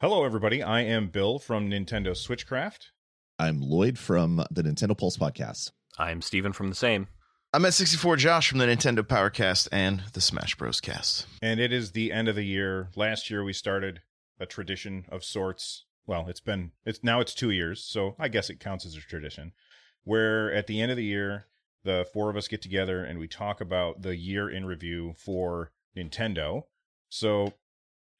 Hello, everybody. I am Bill from Nintendo Switchcraft. I'm Lloyd from the Nintendo Pulse Podcast. I'm Steven from the same. I'm at 64 Josh from the Nintendo Powercast and the Smash Bros. Cast. And it is the end of the year. Last year, we started a tradition of sorts. Well, it's now 2 years, so I guess it counts as a tradition, where at the end of the year, the four of us get together and we talk about the year in review for Nintendo. So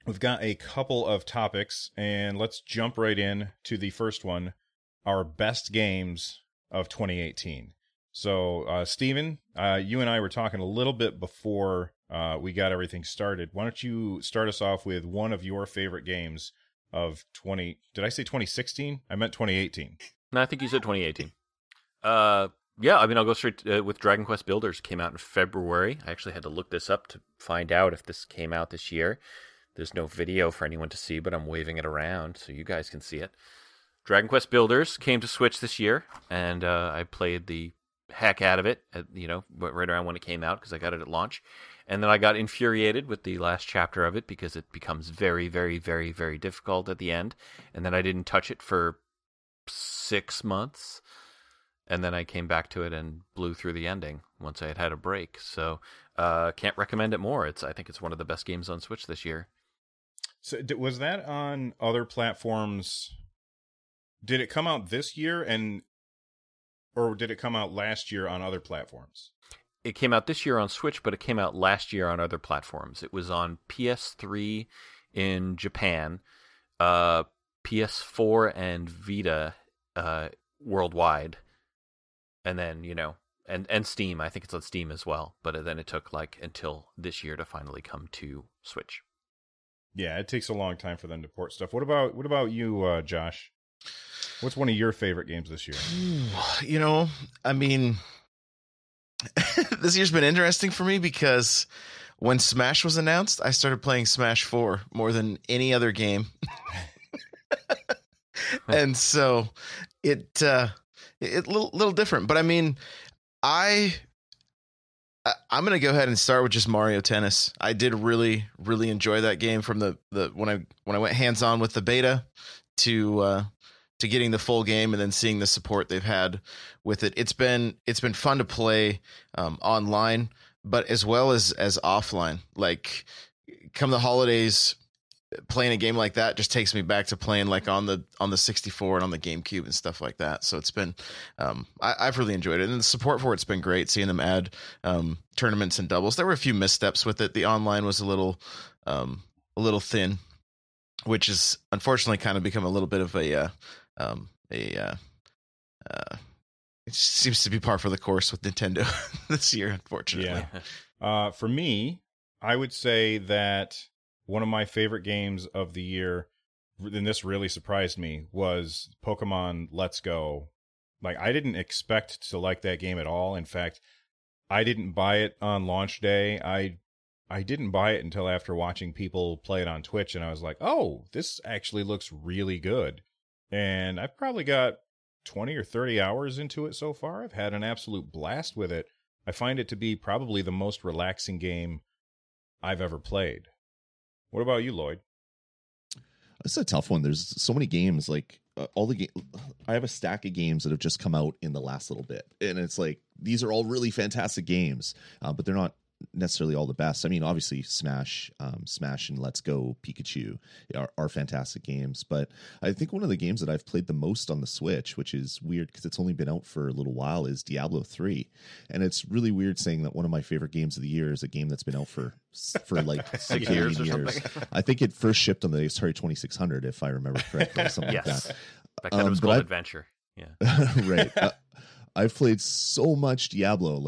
we've got a couple of topics, and let's jump right in to the first one, our best games of 2018. So, Steven, you and I were talking a little bit before we got everything started. Why don't you start us off with one of your favorite games of 20... Did I say 2016? I meant 2018. No, I think you said 2018. Yeah, I mean, I'll go straight with Dragon Quest Builders. Came out in February. I actually had to look this up to find out if this came out this year. There's no video for anyone to see, but I'm waving it around so you guys can see it. Dragon Quest Builders came to Switch this year, and I played the heck out of it, right around when it came out because I got it at launch. And then I got infuriated with the last chapter of it because it becomes very, very, very, very difficult at the end. And then I didn't touch it for 6 months. And then I came back to it and blew through the ending once I had a break. So can't recommend it more. I think it's one of the best games on Switch this year. So was that on other platforms? Did it come out this year or did it come out last year on other platforms? It came out this year on Switch, but it came out last year on other platforms. It was on PS3 in Japan, PS4 and Vita worldwide, and then, and Steam. I think it's on Steam as well, but then it took until this year to finally come to Switch. Yeah, it takes a long time for them to port stuff. What about you, Josh? What's one of your favorite games this year? This year's been interesting for me because when Smash was announced, I started playing Smash 4 more than any other game. And so it's a little different. But I'm going to go ahead and start with just Mario Tennis. I did really, really enjoy that game from the when I went hands-on with the beta to getting the full game and then seeing the support they've had with it. It's been fun to play online, but as well as offline. Like, come the holidays, playing a game like that just takes me back to playing on the 64 and on the GameCube and stuff like that. So it's been, I've really enjoyed it. And the support for it's been great, seeing them add tournaments and doubles. There were a few missteps with it. The online was a little thin, which is unfortunately kind of become a little bit of it seems to be par for the course with Nintendo this year, unfortunately. Yeah. For me, I would say that one of my favorite games of the year, and this really surprised me, was Pokemon Let's Go. I didn't expect to like that game at all. In fact, I didn't buy it on launch day. I didn't buy it until after watching people play it on Twitch, and I was like, oh, this actually looks really good. And I've probably got 20 or 30 hours into it so far. I've had an absolute blast with it. I find it to be probably the most relaxing game I've ever played. What about you, Lloyd? It's a tough one. There's so many games, I have a stack of games that have just come out in the last little bit, and it's these are all really fantastic games, but they're not necessarily all the best. I mean, obviously Smash and Let's Go Pikachu are fantastic games, but I think one of the games that I've played the most on the Switch, which is weird because it's only been out for a little while, is Diablo 3. And it's really weird saying that one of my favorite games of the year is a game that's been out for 6 years or something. I think it first shipped on the Atari 2600, if I remember correctly, or something yes. like that. Back then it was called Adventure. Yeah. Right. I've played so much Diablo.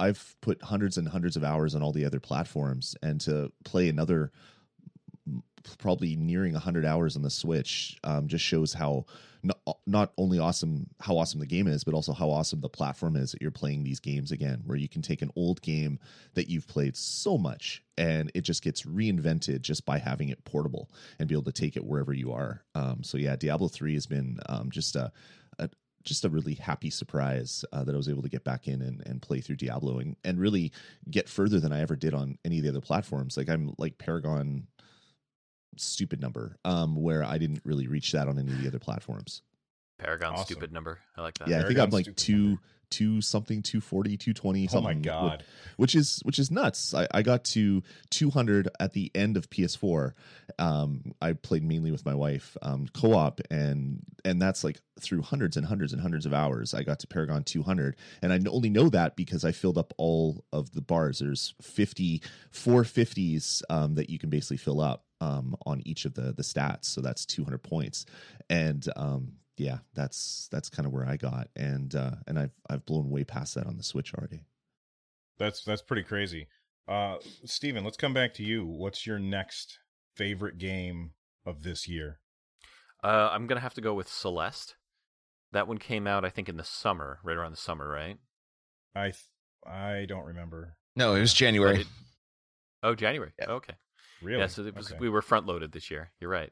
I've put hundreds and hundreds of hours on all the other platforms, and to play another probably nearing 100 hours on the Switch, just shows how not only how awesome the game is, but also how awesome the platform is that you're playing these games again, where you can take an old game that you've played so much and it just gets reinvented just by having it portable and be able to take it wherever you are. So yeah, Diablo 3 has been just a really happy surprise that I was able to get back in and play through Diablo and really get further than I ever did on any of the other platforms. Like I'm like Paragon stupid number, where I didn't really reach that on any of the other platforms. Paragon awesome. Stupid number. I like that. Yeah, Paragon, I think I'm like 240, 220 something. Oh my god. Which is nuts. I got to 200 at the end of PS4. I played mainly with my wife co-op and that's like through hundreds and hundreds and hundreds of hours. I got to Paragon 200 and I only know that because I filled up all of the bars. There's 450s that you can basically fill up on each of the stats. So that's 200 points. And yeah, that's kind of where I got, and I've blown way past that on the Switch already. That's pretty crazy. Steven, let's come back to you. What's your next favorite game of this year? I'm gonna have to go with Celeste. That one came out, I think, in the summer, right around the summer, right? I don't remember. No, it was January. January. Yeah. Okay. Really? Yeah. So it was, we were front loaded this year. You're right.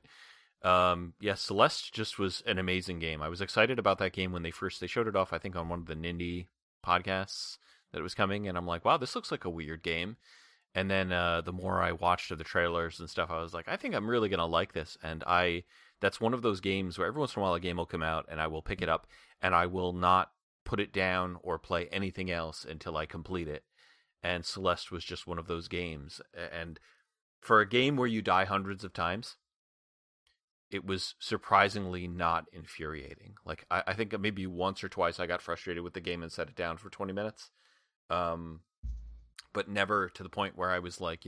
Yeah, Celeste just was an amazing game. I was excited about that game when they showed it off, I think, on one of the Nindy podcasts that it was coming, and I'm like, wow, this looks like a weird game. And then the more I watched of the trailers and stuff, I was like, I think I'm really going to like this. And that's one of those games where every once in a while a game will come out, and I will pick it up, and I will not put it down or play anything else until I complete it. And Celeste was just one of those games. And for a game where you die hundreds of times, it was surprisingly not infuriating. Like I think maybe once or twice I got frustrated with the game and set it down for 20 minutes. But never to the point where I was like,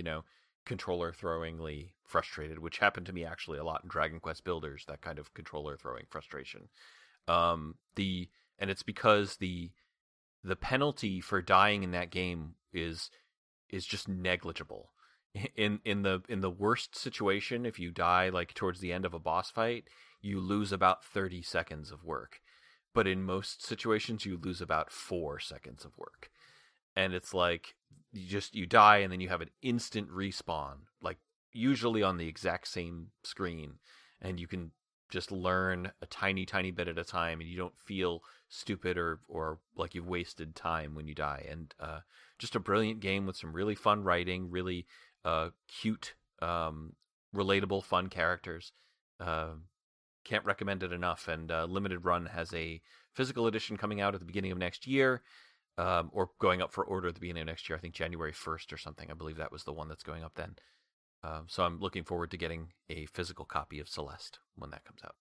controller throwingly frustrated, which happened to me actually a lot in Dragon Quest Builders, that kind of controller throwing frustration. And it's because the penalty for dying in that game is just negligible. In the worst situation, if you die like towards the end of a boss fight, you lose about 30 seconds of work. But in most situations, you lose about 4 seconds of work. And it's like you die and then you have an instant respawn, like usually on the exact same screen. And you can just learn a tiny, tiny bit at a time, and you don't feel stupid or like you've wasted time when you die. And just a brilliant game with some really fun writing, really cute, relatable, fun characters. Can't recommend it enough. And Limited Run has a physical edition coming out at the beginning of next year, or going up for order at the beginning of next year. I think January 1st or something. I believe that was the one that's going up then. So I'm looking forward to getting a physical copy of Celeste when that comes out.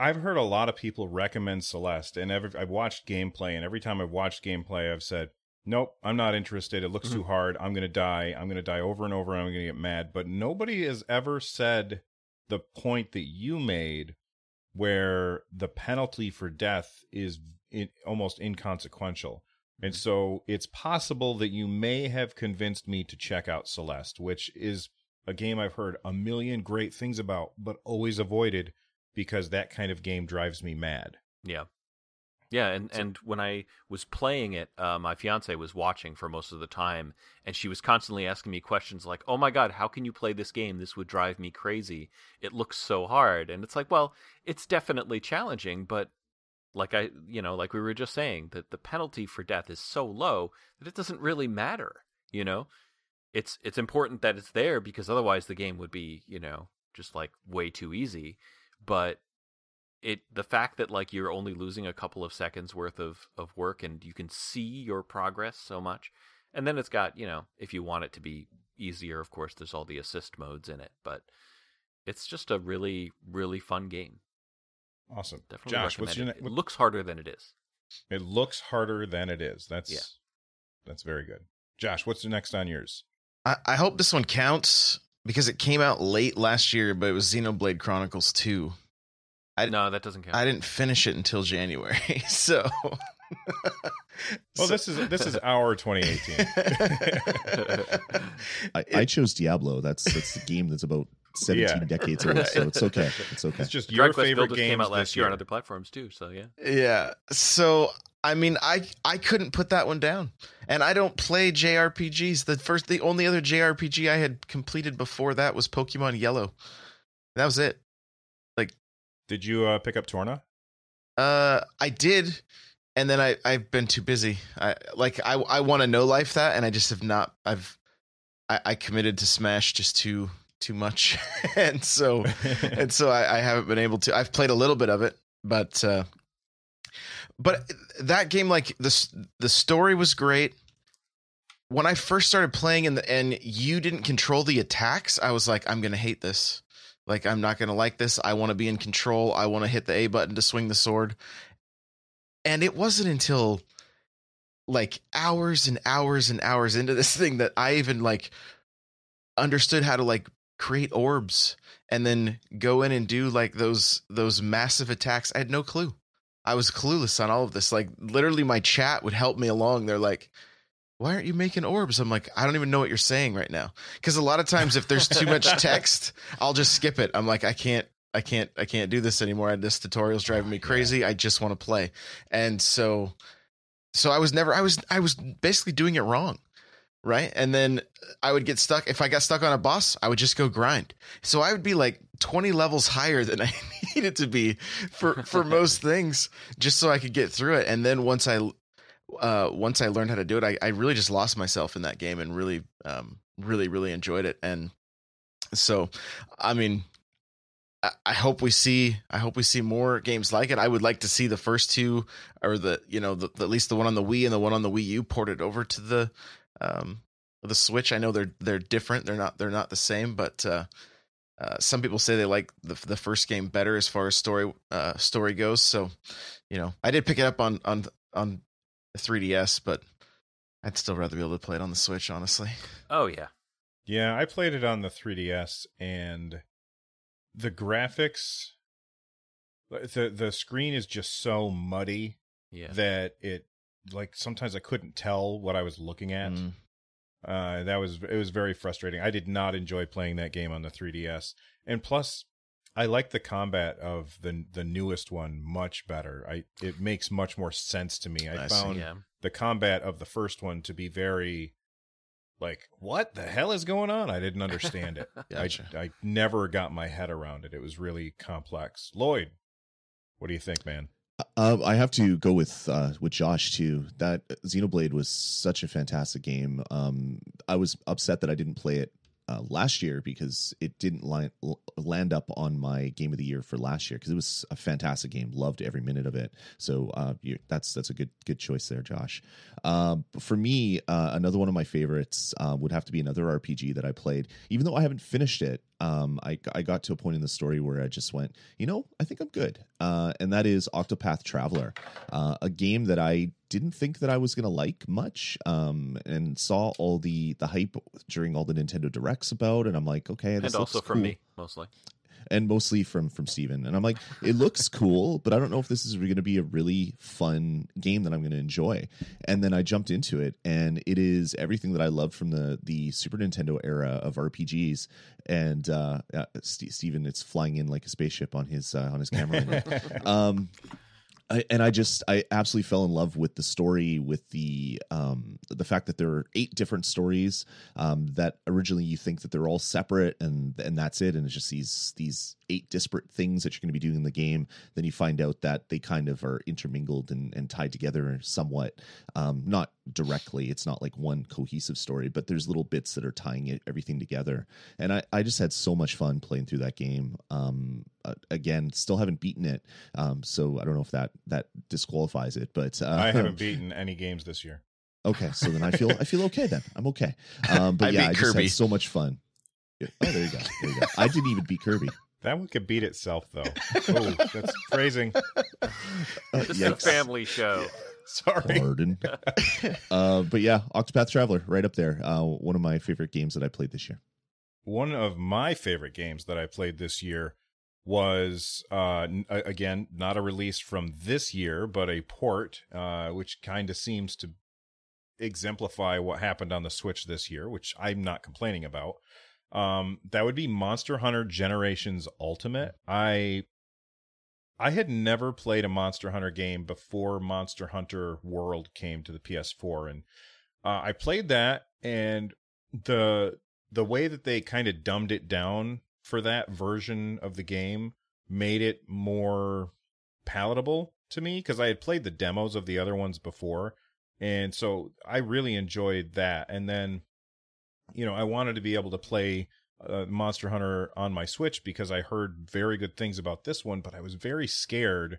I've heard a lot of people recommend Celeste, and I've watched gameplay, and every time I've watched gameplay, I've said, nope, I'm not interested. It looks too hard. I'm going to die. I'm going to die over and over, and I'm going to get mad. But nobody has ever said the point that you made where the penalty for death is almost inconsequential. And so it's possible that you may have convinced me to check out Celeste, which is a game I've heard a million great things about, but always avoided because that kind of game drives me mad. Yeah. Yeah, and when I was playing it, my fiance was watching for most of the time, and she was constantly asking me questions like, oh my god, how can you play this game? This would drive me crazy. It looks so hard. And it's like, well, it's definitely challenging, but like we were just saying, that the penalty for death is so low that it doesn't really matter, It's important that it's there because otherwise the game would be, just like way too easy, but the fact that like you're only losing a couple of seconds worth of work and you can see your progress so much. And then it's got, if you want it to be easier, of course, there's all the assist modes in it, but it's just a really, really fun game. Awesome. Definitely. Josh, it looks harder than it is. It looks harder than it is. That's very good. Josh, what's next on yours? I hope this one counts because it came out late last year, but it was Xenoblade Chronicles 2. No, that doesn't count. I didn't finish it until January, so Well, this is our 2018. I chose Diablo. That's the game that's about 17 decades old, so it's okay. It's okay. It's just your favorite game came out last year on other platforms too. So yeah. So I mean, I couldn't put that one down, and I don't play JRPGs. The only other JRPG I had completed before that was Pokemon Yellow. That was it. Like, did you pick up Torna? I did. And then I've been too busy. I want to no life that, and I just have not. I committed to Smash just too much, and so I haven't been able to. I've played a little bit of it, but that game, like the story was great. When I first started playing and you didn't control the attacks, I was like, I'm gonna hate this. Like, I'm not gonna like this. I want to be in control. I want to hit the A button to swing the sword. And it wasn't until like hours and hours and hours into this thing that I even like understood how to like create orbs and then go in and do like those massive attacks. I had no clue. I was clueless on all of this. Like, literally my chat would help me along. They're like, why aren't you making orbs? I'm like, I don't even know what you're saying right now. Because a lot of times if there's too much text, I'll just skip it. I'm like, I can't do this anymore. This tutorial's driving me crazy. I just want to play. And so I was basically doing it wrong. Right. And then I would get stuck. If I got stuck on a boss, I would just go grind. So I would be like 20 levels higher than I needed to be for most things, just so I could get through it. And then once I learned how to do it, I really just lost myself in that game and really, really, really enjoyed it. And so, I mean, I hope we see more games like it. I would like to see the first two, or at least the one on the Wii and the one on the Wii U ported over to the Switch. I know they're different. They're not the same, but some people say they like the first game better as far as story goes. So, I did pick it up on the 3DS, but I'd still rather be able to play it on the Switch, honestly. Oh yeah. Yeah. I played it on the 3DS, and the graphics, the screen is just so muddy that it, like, sometimes I couldn't tell what I was looking at. It was very frustrating. I did not enjoy playing that game on the 3DS. And plus, I like the combat of the newest one much better. It makes much more sense to me. I found the combat of the first one to be very, like, what the hell is going on? I didn't understand it. Gotcha. I never got my head around it. It was really complex. Lloyd, what do you think, man? I have to go with Josh too. That Xenoblade was such a fantastic game. I was upset that I didn't play it last year, because it didn't land up on my game of the year for last year, because it was a fantastic game. Loved every minute of it. So that's a good choice there, Josh. For me, another one of my favorites would have to be another RPG that I played, even though I haven't finished it. I got to a point in the story where I just went, I think I'm good. And that is Octopath Traveler, a game that I didn't think that I was going to like much, and saw all the hype during all the Nintendo Directs about, and I'm like, okay, this looks cool. And also from me, mostly. And mostly from Steven. And I'm like, it looks cool, but I don't know if this is going to be a really fun game that I'm going to enjoy. And then I jumped into it, and it is everything that I loved from the Super Nintendo era of RPGs. And Steven, it's flying in like a spaceship on his camera. I absolutely fell in love with the story, with the fact that there are 8 different stories that originally you think that they're all separate and that's it. And it's just these 8 disparate things that you're going to be doing in the game. Then you find out that they kind of are intermingled and tied together somewhat, not directly. It's not like one cohesive story, but there's little bits that are tying everything together. And I just had so much fun playing through that game. Again, still haven't beaten it. So I don't know if that disqualifies it, but I haven't beaten any games this year. Okay. So then I feel okay then. I'm okay. But I just had so much fun. Oh, there you go. I didn't even beat Kirby. That one could beat itself, though. Oh, that's phrasing. This is a family show. Sorry. Pardon. But yeah, Octopath Traveler, right up there. One of my favorite games that I played this year. One of my favorite games that I played this year was, again, not a release from this year, but a port, which kind of seems to exemplify what happened on the Switch this year, which I'm not complaining about. That would be Monster Hunter Generations Ultimate. I had never played a Monster Hunter game before Monster Hunter World came to the PS4, and I played that, and the way that they kind of dumbed it down for that version of the game made it more palatable to me, because I had played the demos of the other ones before, and so I really enjoyed that. And then, you know, I wanted to be able to play Monster Hunter on my Switch because I heard very good things about this one, but I was very scared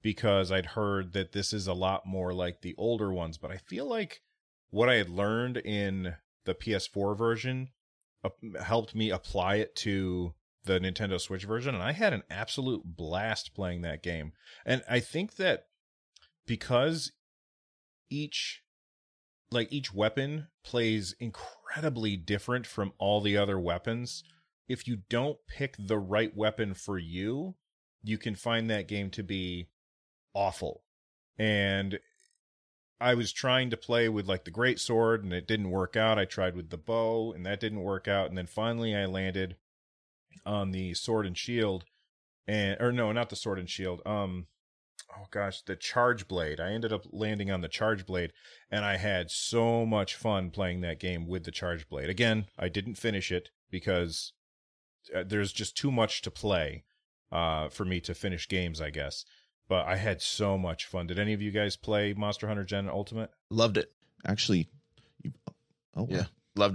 because I'd heard that this is a lot more like the older ones. But I feel like what I had learned in the PS4 version helped me apply it to the Nintendo Switch version, and I had an absolute blast playing that game. And I think that because each weapon plays incredibly different from all the other weapons, if you don't pick the right weapon for you, you can find that game to be awful. And I was trying to play with like the great sword, and it didn't work out. I tried with the bow, and that didn't work out. And then finally I landed on the sword and shield, the charge blade. I ended up landing on the charge blade, and I had so much fun playing that game with the charge blade. Again, I didn't finish it because there's just too much to play for me to finish games, I guess. But I had so much fun. Did any of you guys play Monster Hunter Gen Ultimate? Loved it. Actually, loved it.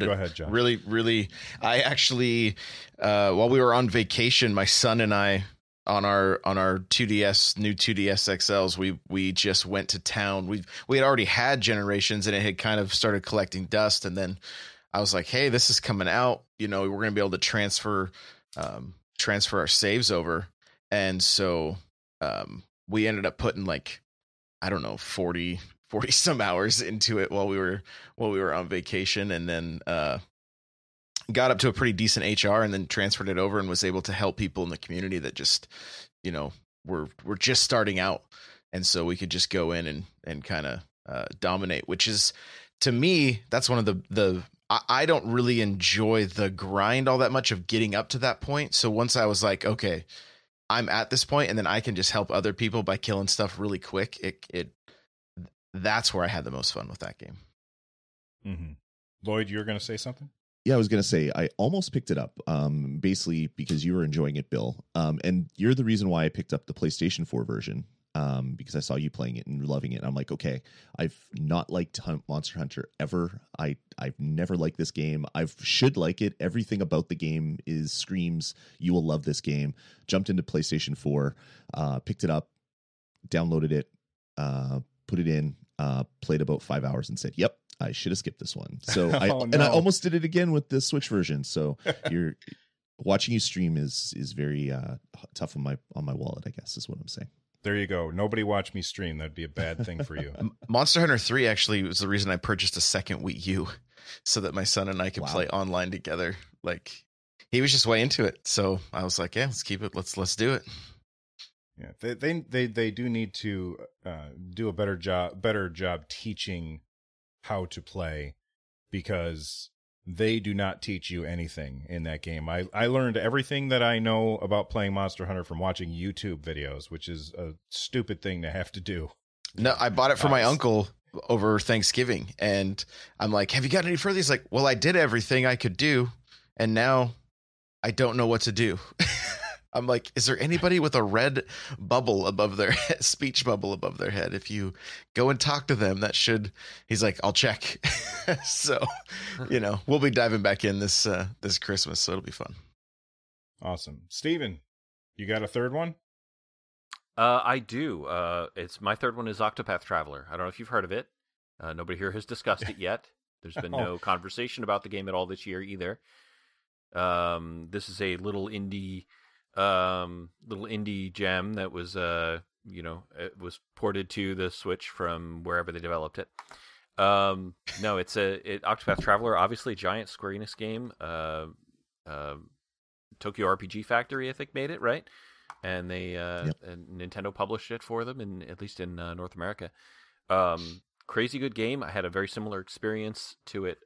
Go ahead, John. Really, really. I actually, while we were on vacation, my son and I, on our 2DS, new 2DS XLs, we just went to town. We had already had Generations, and it had kind of started collecting dust. And then I was like, hey, this is coming out. You know, we're going to be able to transfer our saves over. And so we ended up putting like, I don't know, 40 some hours into it while we were on vacation. And then, got up to a pretty decent HR, and then transferred it over, and was able to help people in the community that just, you know, were just starting out. And so we could just go in and kind of dominate, which is, to me, that's one of the I don't really enjoy the grind all that much of getting up to that point. So once I was like, okay, I'm at this point, and then I can just help other people by killing stuff really quick. That's where I had the most fun with that game. Mm-hmm. Lloyd, you were going to say something? Yeah, I was going to say, I almost picked it up, basically because you were enjoying it, Bill. And you're the reason why I picked up the PlayStation 4 version, because I saw you playing it and loving it. And I'm like, okay, I've not liked Monster Hunter ever. I've never liked this game. I should like it. Everything about the game screams, you will love this game. Jumped into PlayStation 4, picked it up, downloaded it, put it in, played about 5 hours and said, yep, I should have skipped this one. So and I almost did it again with the Switch version. So you're watching you stream is very tough on my wallet, I guess is what I'm saying. There you go. Nobody watch me stream. That'd be a bad thing for you. Monster Hunter 3 actually was the reason I purchased a second Wii U, so that my son and I could play online together. Like, he was just way into it. So I was like, yeah, let's keep it. Let's do it. Yeah. They do need to do a better job teaching how to play, because they do not teach you anything in that game. I learned everything that I know about playing Monster Hunter from watching YouTube videos, which is a stupid thing to have to do. No, I bought it for my uncle over Thanksgiving, and I'm like, have you got any further? He's like, well, I did everything I could do, and now I don't know what to do. I'm like, is there anybody with a red bubble above their head, speech bubble above their head? If you go and talk to them, he's like, I'll check. So, you know, we'll be diving back in this Christmas. So it'll be fun. Awesome. Steven, you got a third one? I do. It's my third one is Octopath Traveler. I don't know if you've heard of it. Nobody here has discussed it yet. There's been no conversation about the game at all this year either. This is a little indie gem that was it was ported to the Switch from wherever they developed it. Octopath Traveler, obviously a giant Square Enix game, Tokyo RPG Factory, I think, made it, right? And they and Nintendo published it for them, in, at least in North America. Crazy good game. I had a very similar experience to it,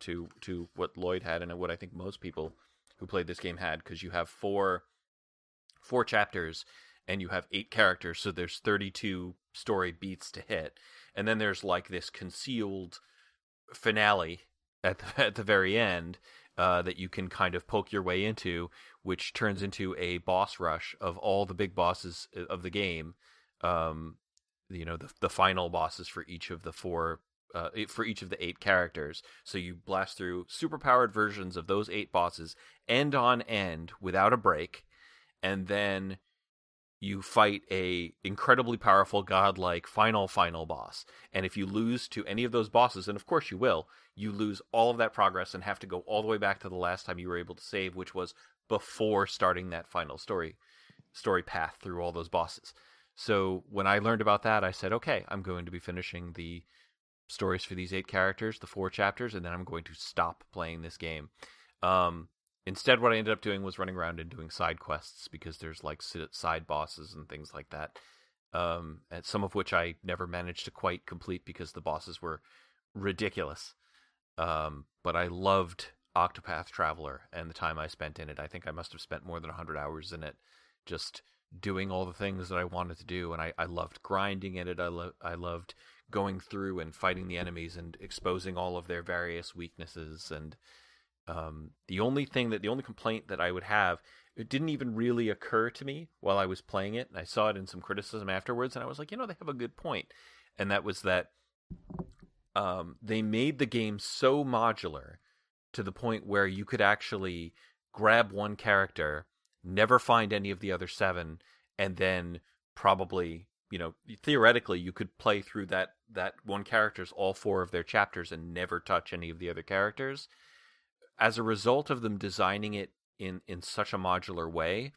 to what Lloyd had and what I think most people who played this game had, because you have four chapters and you have 8 characters, so there's 32 story beats to hit. And then there's like this concealed finale at the very end that you can kind of poke your way into, which turns into a boss rush of all the big bosses of the game. You know, the final bosses for each of the 8 characters. So you blast through superpowered versions of those 8 bosses end on end without a break, and then you fight a incredibly powerful godlike final boss. And if you lose to any of those bosses, and of course you will, you lose all of that progress and have to go all the way back to the last time you were able to save, which was before starting that final story path through all those bosses. So when I learned about that, I said, okay, I'm going to be finishing the stories for these 8 characters, the 4 chapters, and then I'm going to stop playing this game. Instead, what I ended up doing was running around and doing side quests, because there's like side bosses and things like that, and some of which I never managed to quite complete because the bosses were ridiculous. But I loved Octopath Traveler and the time I spent in it. I think I must have spent more than 100 hours in it, just doing all the things that I wanted to do, and I loved grinding at it. I loved going through and fighting the enemies and exposing all of their various weaknesses. And the only complaint that I would have, it didn't even really occur to me while I was playing it, and I saw it in some criticism afterwards, and I was like, you know, they have a good point. And that was that they made the game so modular to the point where you could actually grab one character, never find any of the other 7, and then probably, you know, theoretically you could play through that one character's all 4 of their chapters and never touch any of the other characters. As a result of them designing it in such a modular way,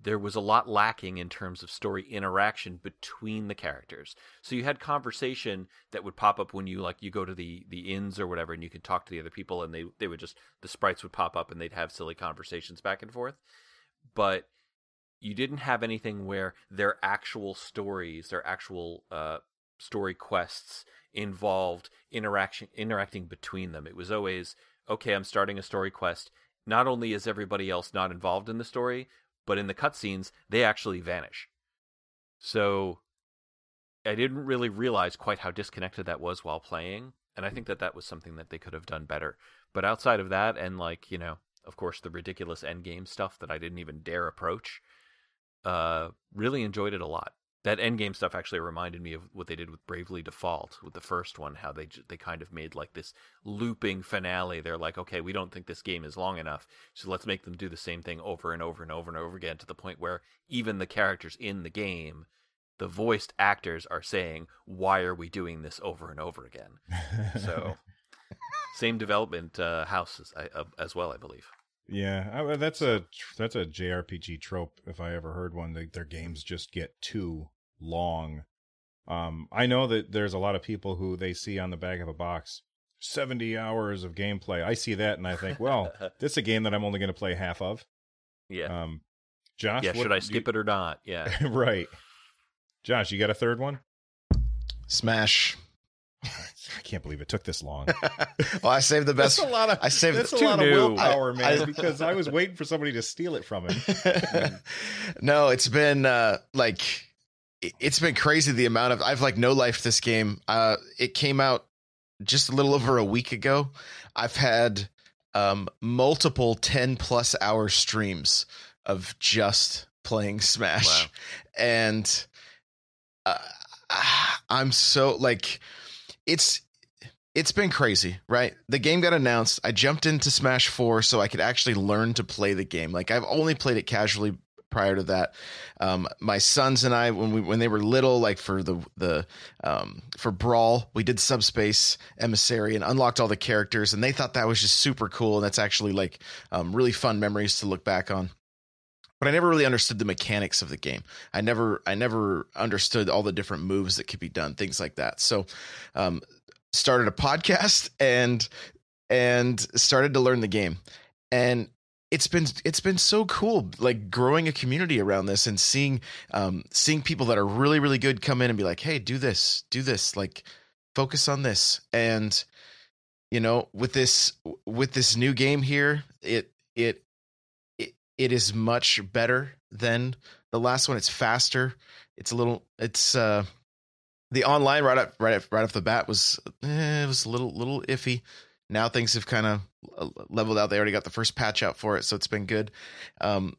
there was a lot lacking in terms of story interaction between the characters. So you had conversation that would pop up when you go to the inns or whatever, and you could talk to the other people, and they would just, the sprites would pop up and they'd have silly conversations back and forth. But you didn't have anything where their actual stories, their actual story quests involved interacting between them. It was always, okay, I'm starting a story quest. Not only is everybody else not involved in the story, but in the cutscenes, they actually vanish. So I didn't really realize quite how disconnected that was while playing, and I think that was something that they could have done better. But outside of that, and like, you know, of course, the ridiculous endgame stuff that I didn't even dare approach, really enjoyed it a lot. That endgame stuff actually reminded me of what they did with Bravely Default, with the first one, how they kind of made like this looping finale. They're like, okay, we don't think this game is long enough, so let's make them do the same thing over and over and over and over again, to the point where even the characters in the game, the voiced actors, are saying, why are we doing this over and over again? So same development house as well, I believe. Yeah, that's a JRPG trope, if I ever heard one. Their games just get too long. I know that there's a lot of people who they see on the back of a box, 70 hours of gameplay. I see that and I think, well, this is a game that I'm only going to play half of. Yeah. Josh? Yeah, should I skip it or not? Yeah. Right. Josh, you got a third one? Smash. I can't believe it took this long. Well, I saved the best. That's a lot of willpower, man, because I was waiting for somebody to steal it from him. No, it's been it's been crazy the amount of, I've like no life this game. It came out just a little over a week ago. I've had multiple 10+ hour streams of just playing Smash. Wow. And I'm so like, it's been crazy, right? The game got announced. I jumped into Smash 4 so I could actually learn to play the game. Like, I've only played it casually prior to that. My sons and I, when they were little, like for the for Brawl, we did Subspace Emissary and unlocked all the characters, and they thought that was just super cool. And that's actually like really fun memories to look back on. But I never really understood the mechanics of the game. I never understood all the different moves that could be done, things like that. So, started a podcast and started to learn the game. And it's been so cool, like growing a community around this and seeing people that are really, really good come in and be like, hey, do this, like focus on this. And, you know, with this new game here, it is much better than the last one. It's faster. The online right off the bat was a little iffy. Now things have kind of leveled out. They already got the first patch out for it, so it's been good. And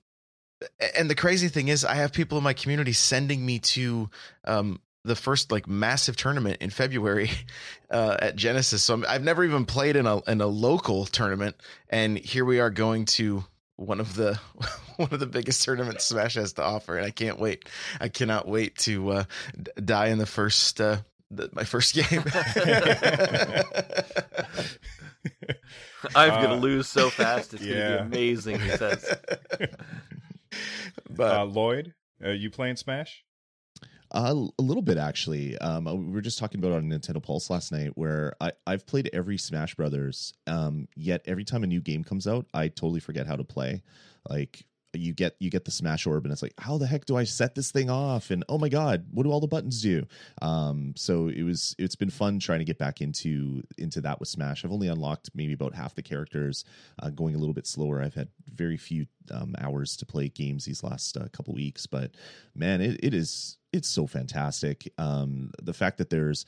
the crazy thing is, I have people in my community sending me to the first like massive tournament in February at Genesis. So I've never even played in a local tournament, and here we are going to one of the biggest tournaments Smash has to offer, and I can't wait. I cannot wait to die in the first my first game. I'm gonna lose so fast. It's gonna be amazing. He says. But Lloyd, are you playing Smash? A little bit, actually. We were just talking about it on Nintendo Pulse last night, where I've played every Smash Brothers, yet every time a new game comes out, I totally forget how to play. Like, you get the Smash Orb, and it's like, how the heck do I set this thing off? And oh my god, what do all the buttons do? So it's been fun trying to get back into that with Smash. I've only unlocked maybe about half the characters, going a little bit slower. I've had very few hours to play games these last couple weeks, but man, it's so fantastic. The fact that there's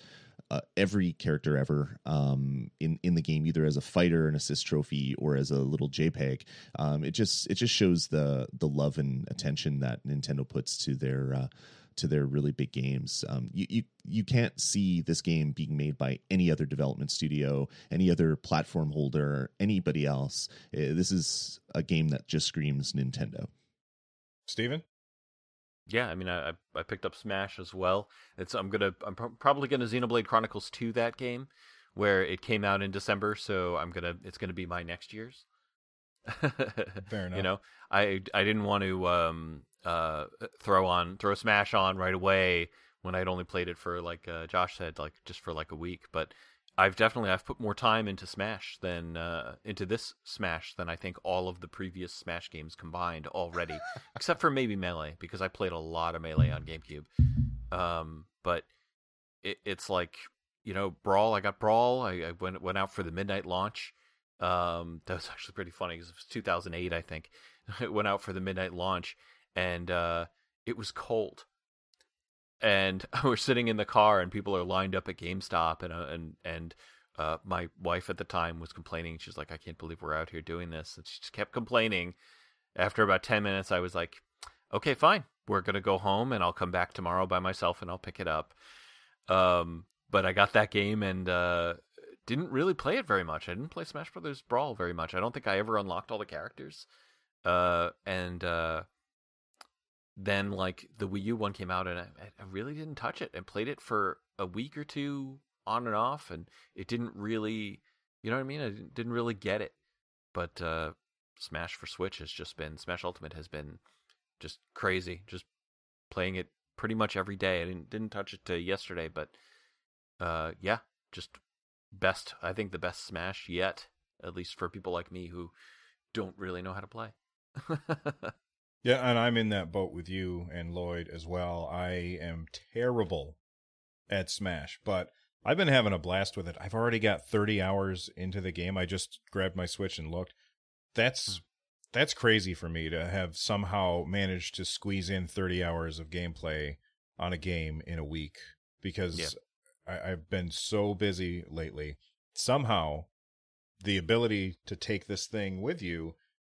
every character ever in the game, either as a fighter, an assist trophy, or as a little JPEG, it just shows the love and attention that Nintendo puts to their really big games. You can't see this game being made by any other development studio, any other platform holder, anybody else. This is a game that just screams Nintendo. Steven? Yeah, I mean, I picked up Smash as well. I'm probably gonna Xenoblade Chronicles 2 that game, where it came out in December. So it's gonna be my next year's. Fair enough. You know, I didn't want to throw Smash on right away when I'd only played it for, like Josh said, like just for like a week. But I've put more time into Smash than I think all of the previous Smash games combined already, except for maybe Melee, because I played a lot of Melee on GameCube. But it's like, you know, Brawl. I got Brawl. I went out for the midnight launch. That was actually pretty funny because it was 2008, I think. I went out for the midnight launch, and it was cold. And we're sitting in the car, and people are lined up at GameStop, and my wife at the time was complaining. She's like, I can't believe we're out here doing this. And she just kept complaining. After about 10 minutes, I was like, okay, fine. We're going to go home, and I'll come back tomorrow by myself, and I'll pick it up. But I got that game and didn't really play it very much. I didn't play Smash Brothers Brawl very much. I don't think I ever unlocked all the characters. Then, like, the Wii U one came out, and I really didn't touch it, and played it for a week or two on and off, and it didn't really, you know what I mean? I didn't really get it. But Smash for Switch has just been, Smash Ultimate has been just crazy, just playing it pretty much every day. I didn't touch it till yesterday, but just best, I think the best Smash yet, at least for people like me who don't really know how to play. Yeah, and I'm in that boat with you and Lloyd as well. I am terrible at Smash, but I've been having a blast with it. I've already got 30 hours into the game. I just grabbed my Switch and looked. That's crazy for me to have somehow managed to squeeze in 30 hours of gameplay on a game in a week, because I've been so busy lately. Somehow, the ability to take this thing with you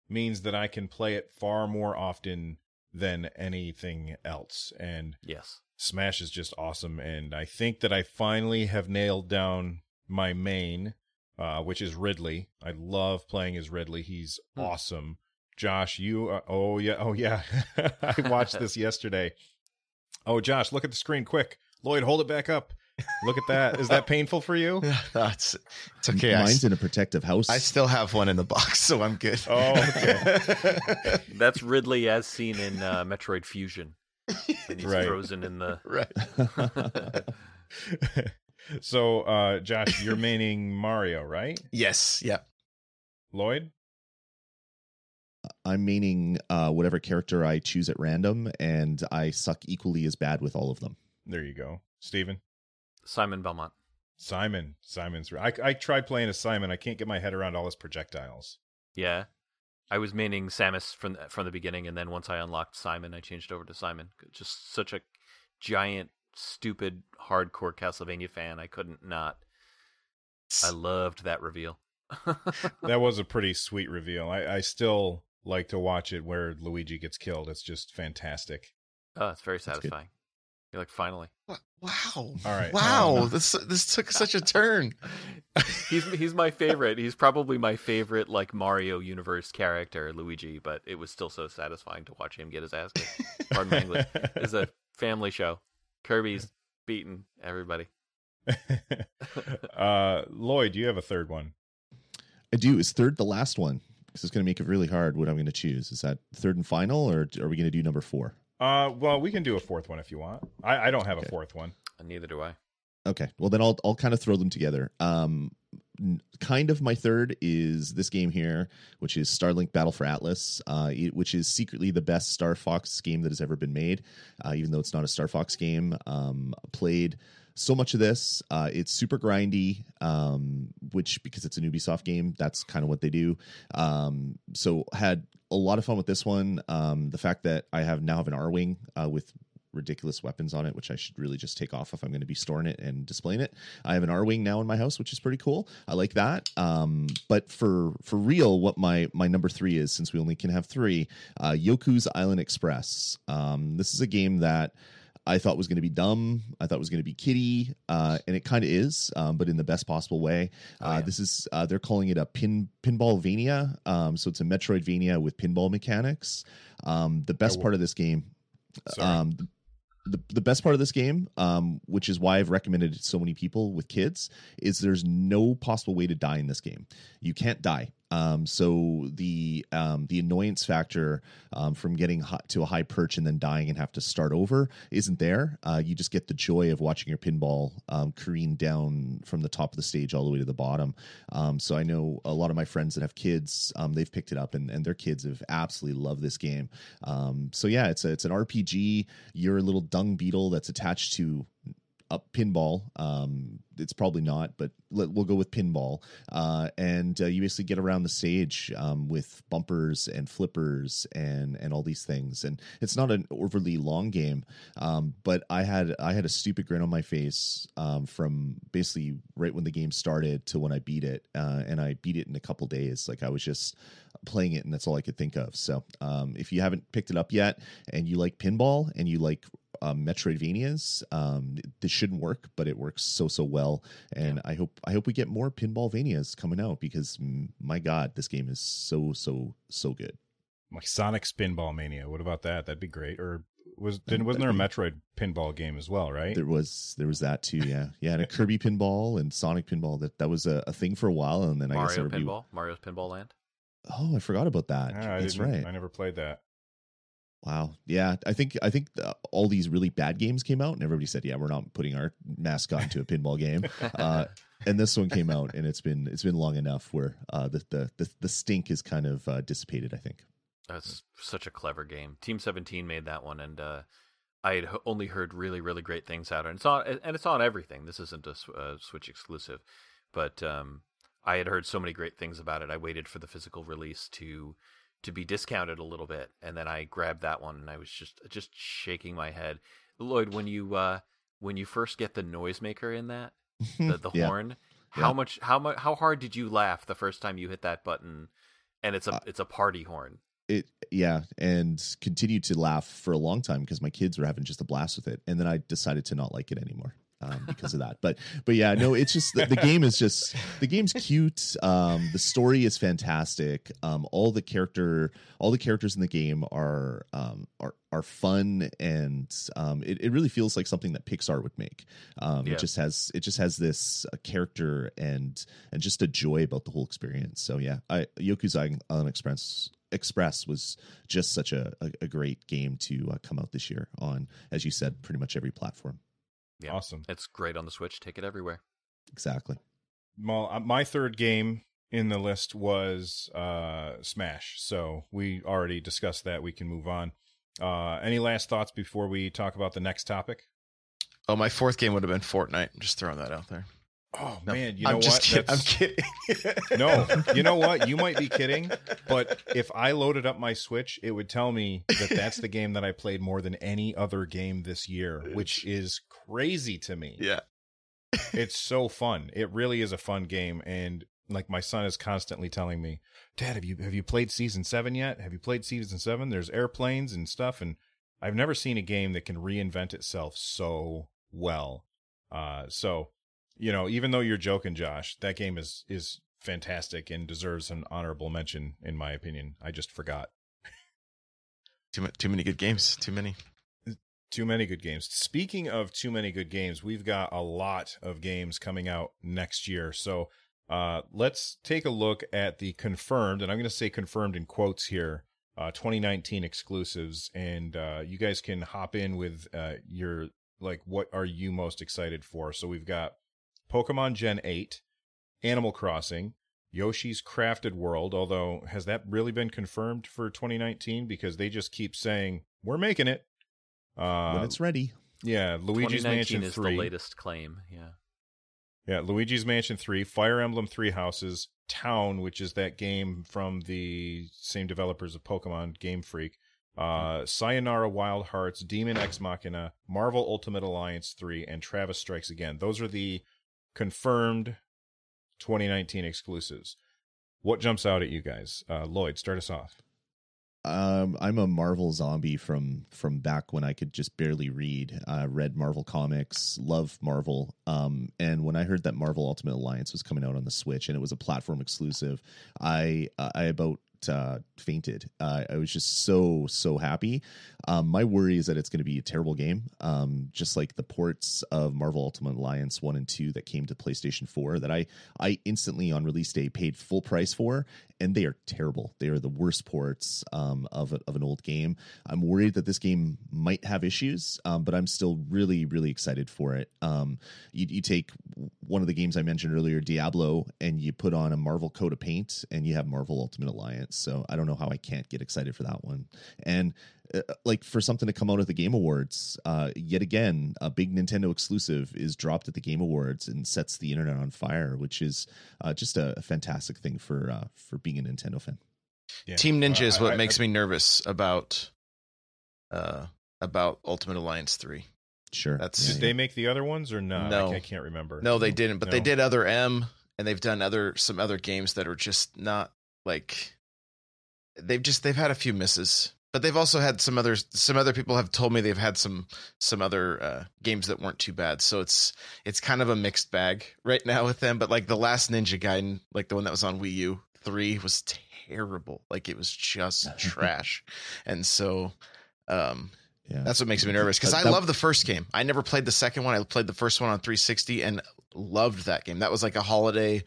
means that I can play it far more often than anything else. And yes, Smash is just awesome. And I think that I finally have nailed down my main, which is Ridley. I love playing as Ridley. He's awesome. Josh, you are, oh yeah. I watched this yesterday. Oh, Josh, look at the screen quick. Lloyd, hold it back up. Look at that. Is that painful for you? It's okay. Mine's in a protective house. I still have one in the box, so I'm good. Oh, okay. That's Ridley as seen in Metroid Fusion. And he's frozen in the... Right. So, Josh, you're maining Mario, right? Yes. Yeah. Lloyd? I'm meaning whatever character I choose at random, and I suck equally as bad with all of them. There you go. Steven? Simon Belmont. Simon. I tried playing as Simon. I can't get my head around all his projectiles. Yeah. I was meaning Samus from the beginning, and then once I unlocked Simon, I changed over to Simon. Just such a giant, stupid, hardcore Castlevania fan. I couldn't not. I loved that reveal. That was a pretty sweet reveal. I still like to watch it where Luigi gets killed. It's just fantastic. Oh, it's very satisfying. You're like, finally. Wow. All right. Wow. This took such a turn. He's my favorite. He's probably my favorite, like, Mario universe character, Luigi, but it was still so satisfying to watch him get his ass kicked. Pardon my English. It's a family show. Kirby's beaten everybody. Lloyd, do you have a third one? I do. Is third the last one? Because it's going to make it really hard what I'm going to choose. Is that third and final, or are we going to do number four? Well, we can do a fourth one if you want. I don't have a fourth one. Neither do I. Okay. Well, then I'll kind of throw them together. Kind of my third is this game here, which is Starlink Battle for Atlas, which is secretly the best Star Fox game that has ever been made, even though it's not a Star Fox game. Played so much of this. It's super grindy, which, because it's an Ubisoft game, that's kind of what they do. So had a lot of fun with this one. The fact that I now have an R-Wing with ridiculous weapons on it, which I should really just take off if I'm going to be storing it and displaying it. I have an R-Wing now in my house, which is pretty cool. I like that. But for real, what my number three is, since we only can have three, Yoku's Island Express. This is a game that I thought was going to be dumb. I thought it was going to be kiddie, and it kind of is, but in the best possible way. This is they're calling it a Pinballvania, so it's a Metroidvania with pinball mechanics. The best part of this game, the best part of this game, which is why I've recommended it to so many people with kids, is there's no possible way to die in this game. You can't die. So the annoyance factor from getting hot to a high perch and then dying and have to start over isn't there. You just get the joy of watching your pinball careen down from the top of the stage all the way to the bottom. So I know a lot of my friends that have kids, they've picked it up, and their kids have absolutely loved this game. So yeah, it's an RPG. You're a little dung beetle that's attached to pinball. It's probably not, but we'll go with pinball. And you basically get around the stage with bumpers and flippers and all these things. And it's not an overly long game, but I had a stupid grin on my face from basically right when the game started to when I beat it. And I beat it in a couple days. Like, I was just playing it, and that's all I could think of. So if you haven't picked it up yet, and you like pinball, and you like Metroidvanias, this shouldn't work, but it works so well, and yeah. I hope we get more Pinballvanias coming out, because my god, this game is so good. Like Sonic Spinball Mania, what about that? That'd be great. Or wasn't there a Metroid pinball game as well, right? There was that too, yeah. Yeah, and a Kirby pinball and Sonic pinball, that was a thing for a while, and then Mario, I guess, pinball, Mario's Pinball Land. Oh, I forgot about that. Yeah, that's right. I never played that. Wow. Yeah, I think all these really bad games came out, and everybody said, "Yeah, we're not putting our mascot into a pinball game." And this one came out, and it's been long enough where the stink is kind of dissipated, I think. That's such a clever game. Team 17 made that one, and I had only heard really, really great things out, and it's on everything. This isn't a Switch exclusive, but I had heard so many great things about it. I waited for the physical release to be discounted a little bit, and then I grabbed that one, and I was just shaking my head. Lloyd, when you first get the noisemaker in that, the yeah. horn, yeah. how hard did you laugh the first time you hit that button? And it's a party horn. It yeah, and continued to laugh for a long time because my kids were having just a blast with it, and then I decided to not like it anymore. Because of that, but yeah, no, it's just the game's cute. The story is fantastic. All the characters in the game are fun, and it really feels like something that Pixar would make. Yeah. It just has this character and just a joy about the whole experience. So yeah, Yoku's Island Express was just such a great game to come out this year on, as you said, pretty much every platform. Yeah. Awesome. It's great on the Switch. Take it everywhere. Exactly. Well, my third game in the list was Smash. So we already discussed that. We can move on. Any last thoughts before we talk about the next topic? Oh, my fourth game would have been Fortnite. I'm just throwing that out there. Oh, no, man. You know what? I'm kidding. No, you know what? You might be kidding, but if I loaded up my Switch, it would tell me that that's the game that I played more than any other game this year, which is crazy to me. Yeah. It's so fun. It really is a fun game. And like my son is constantly telling me, Dad, have you played season 7 yet? Have you played season 7? There's airplanes and stuff. And I've never seen a game that can reinvent itself so well. So, you know, even though you're joking, Josh, that game is fantastic and deserves an honorable mention, in my opinion. I just forgot. Too many good games. Too many. Too many good games. Speaking of too many good games, we've got a lot of games coming out next year. So let's take a look at the confirmed, and I'm going to say confirmed in quotes here, 2019 exclusives. And you guys can hop in with your, like, what are you most excited for? So we've got Pokemon Gen 8, Animal Crossing, Yoshi's Crafted World, although has that really been confirmed for 2019? Because they just keep saying, we're making it. When it's ready. Yeah, Luigi's Mansion 3. 2019 is the latest claim, yeah. Yeah, Luigi's Mansion 3, Fire Emblem Three Houses, Town, which is that game from the same developers of Pokemon, Game Freak, Sayonara Wild Hearts, Demon Ex Machina, Marvel Ultimate Alliance 3, and Travis Strikes Again. Those are the confirmed 2019 exclusives. What jumps out at you guys? Lloyd, start us off. I'm a Marvel zombie from back when I could just barely read. I read Marvel comics, love Marvel. And when I heard that Marvel Ultimate Alliance was coming out on the Switch and it was a platform exclusive, I about fainted. I was just so happy. My worry is that it's going to be a terrible game, just like the ports of Marvel Ultimate Alliance 1 and 2 that came to PlayStation 4 that I instantly on release day paid full price for, and they are terrible. They are the worst ports of an old game. I'm worried that this game might have issues, but I'm still really, really excited for it. You take one of the games I mentioned earlier, Diablo, and you put on a Marvel coat of paint and you have Marvel Ultimate Alliance. So I don't know how I can't get excited for that one. And like for something to come out at the Game Awards, yet again, a big Nintendo exclusive is dropped at the Game Awards and sets the internet on fire, which is just a fantastic thing for being a Nintendo fan. Yeah. Team Ninja is what makes me nervous about Ultimate Alliance 3. Sure. Did they make the other ones or not? No. I can't remember. No, they didn't. But they did Other M, and they've done some other games that are just not like they've had a few misses. But they've also had some other people have told me they've had some other games that weren't too bad. So it's kind of a mixed bag right now with them. But like the last Ninja Gaiden, like the one that was on Wii U 3, was terrible. Like it was just trash. And so that's what makes me nervous, because I love the first game. I never played the second one. I played the first one on 360 and loved that game. That was like a holiday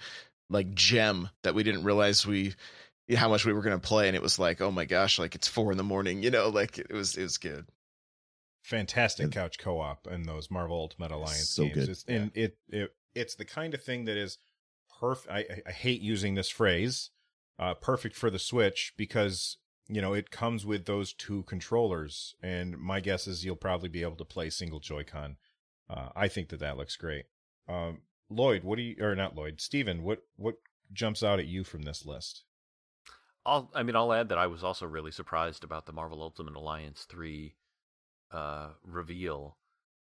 like gem that we didn't realize how much we were going to play. And it was like, oh my gosh, like it's 4 a.m, you know, like it was good. Fantastic couch co-op and those Marvel Ultimate Alliance so games. Good. It's the kind of thing that is perfect. I hate using this phrase, perfect for the Switch, because, you know, it comes with those two controllers. And my guess is you'll probably be able to play single Joy-Con. I think that looks great. Lloyd, Steven, what jumps out at you from this list? I'll add that I was also really surprised about the Marvel Ultimate Alliance 3 reveal.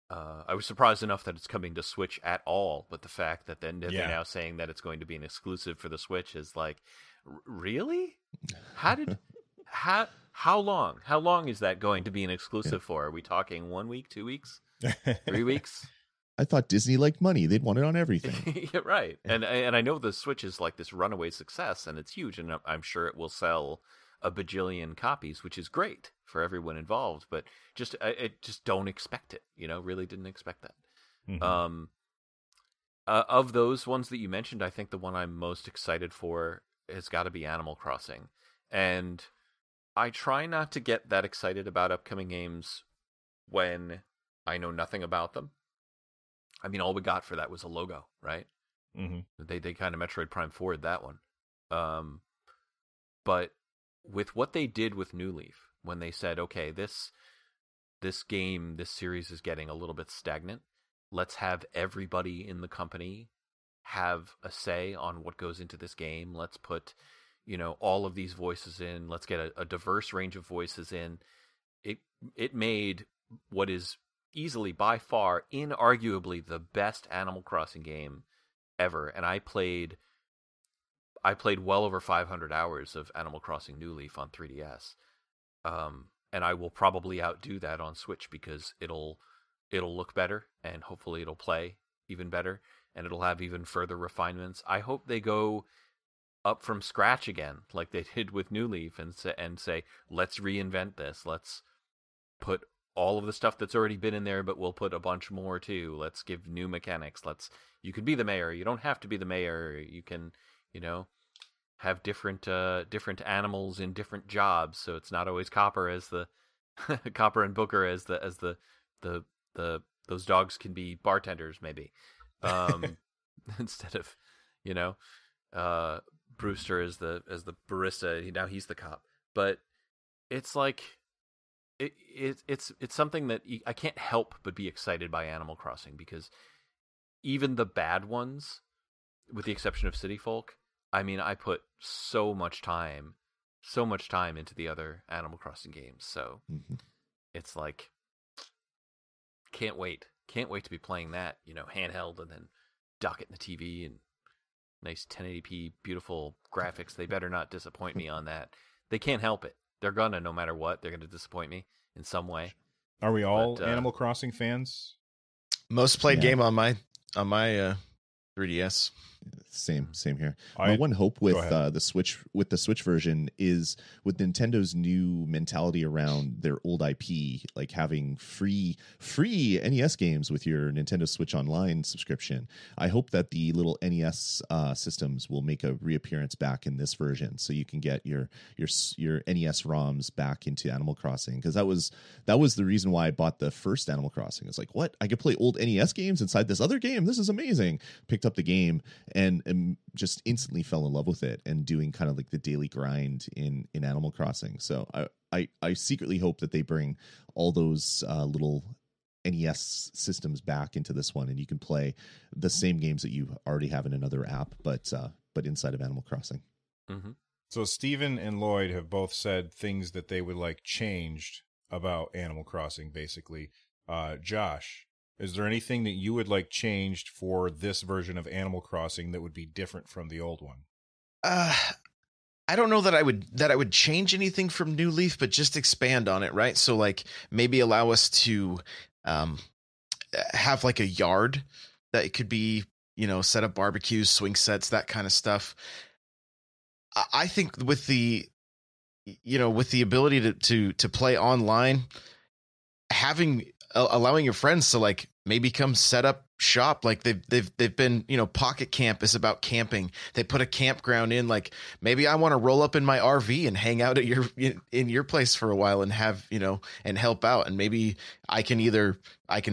I was surprised enough that it's coming to Switch at all, but the fact that then they're now saying that it's going to be an exclusive for the Switch is like, really? How long? How long is that going to be an exclusive for? Are we talking 1 week, 2 weeks, 3 weeks? I thought Disney liked money. They'd want it on everything. Yeah, right. Yeah. And I know the Switch is like this runaway success, and it's huge, and I'm sure it will sell a bajillion copies, which is great for everyone involved, but I just don't expect it. You know, really didn't expect that. Mm-hmm. Of those ones that you mentioned, I think the one I'm most excited for has got to be Animal Crossing. And I try not to get that excited about upcoming games when I know nothing about them. I mean, all we got for that was a logo, right? Mm-hmm. They kind of Metroid Prime 4'd that one. But with what they did with New Leaf, when they said, okay, this game, this series is getting a little bit stagnant, let's have everybody in the company have a say on what goes into this game. Let's put, all of these voices in. Let's get a diverse range of voices in. It made what is easily, by far, inarguably the best Animal Crossing game ever. And I played well over 500 hours of Animal Crossing New Leaf on 3DS. And I will probably outdo that on Switch because it'll look better, and hopefully it'll play even better, and it'll have even further refinements. I hope they go up from scratch again, like they did with New Leaf, and say, let's reinvent this. Let's put all of the stuff that's already been in there, but we'll put a bunch more too. Let's give new mechanics. You can be the mayor. You don't have to be the mayor. You can, have different animals in different jobs. So it's not always Copper as the Copper and Booker as the those dogs can be bartenders maybe, instead of, Brewster as the barista. Now he's the cop. But it's like, it's something that I can't help but be excited by Animal Crossing, because even the bad ones, with the exception of City Folk, I mean, I put so much time into the other Animal Crossing games. So It's like, can't wait to be playing that, handheld, and then dock it in the TV and nice 1080p beautiful graphics. They better not disappoint me on that. They can't help it. They're gonna, no matter what, they're gonna disappoint me in some way. Are we all Animal Crossing fans? Most played game on my 3DS. Same here. My one hope with the Switch version is with Nintendo's new mentality around their old IP, like having free NES games with your Nintendo Switch Online subscription. I hope that the little NES systems will make a reappearance back in this version, so you can get your NES ROMs back into Animal Crossing, because that was the reason why I bought the first Animal Crossing. It's like, what? I could play old NES games inside this other game. This is amazing. Picked up the game and just instantly fell in love with it, and doing kind of like the daily grind in Animal Crossing. So I secretly hope that they bring all those little NES systems back into this one, and you can play the same games that you already have in another app, but inside of Animal Crossing. Mm-hmm. So Steven and Lloyd have both said things that they would like changed about Animal Crossing, basically. Josh, is there anything that you would like changed for this version of Animal Crossing that would be different from the old one? I don't know that I would change anything from New Leaf, but just expand on it, right? So like maybe allow us to have like a yard that it could be, set up barbecues, swing sets, that kind of stuff. I think with the, with the ability to play online, allowing your friends to like maybe come set up shop, like they've been, Pocket Camp is about camping. They put a campground in, like maybe I want to roll up in my RV and hang out at your place for a while and have, and help out. And maybe I can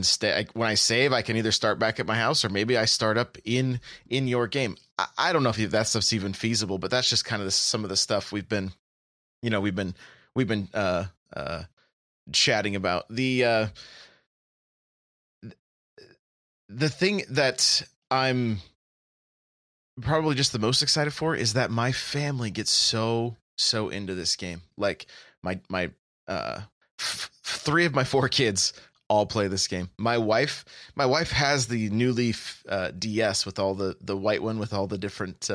stay when I save, I can either start back at my house, or maybe I start up in your game. I don't know if that stuff's even feasible, but that's just kind of some of the stuff we've been chatting about. The thing that I'm probably just the most excited for is that my family gets so into this game. Like my three of my four kids all play this game. My wife has the New Leaf DS with all the white one with all the different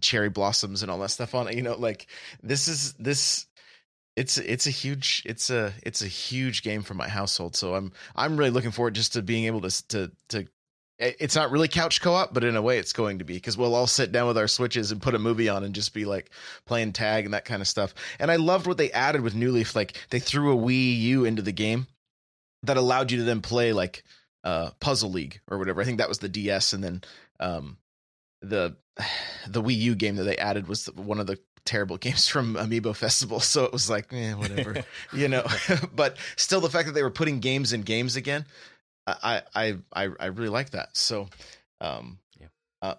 cherry blossoms and all that stuff on it. Like this is It's a huge game for my household. So I'm really looking forward just to being able to it's not really couch co-op, but in a way it's going to be, because we'll all sit down with our Switches and put a movie on and just be like playing tag and that kind of stuff. And I loved what they added with New Leaf. Like they threw a Wii U into the game that allowed you to then play like Puzzle League or whatever. I think that was the DS, and then the Wii U game that they added was one of the terrible games from Amiibo Festival, so it was like whatever. But still, the fact that they were putting games in games again, I really like that. So I'm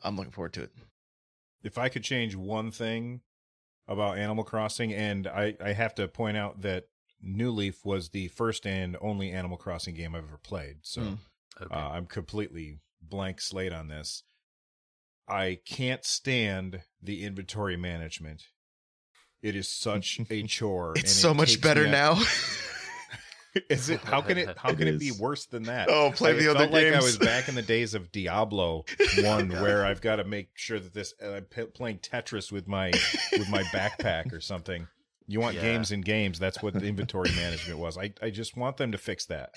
looking forward to it. if I could change one thing about Animal Crossing, and I have to point out that New Leaf was the first and only Animal Crossing game I've ever played. So okay. I'm completely blank slate on this. I can't stand the inventory management. It is such a chore. It's so much better now. Is it? How can it be worse than that? Oh, play the other games. Like I was back in the days of Diablo 1, where I've got to make sure that this I'm playing Tetris with my backpack or something. You want games in games? That's what the inventory management was. I just want them to fix that.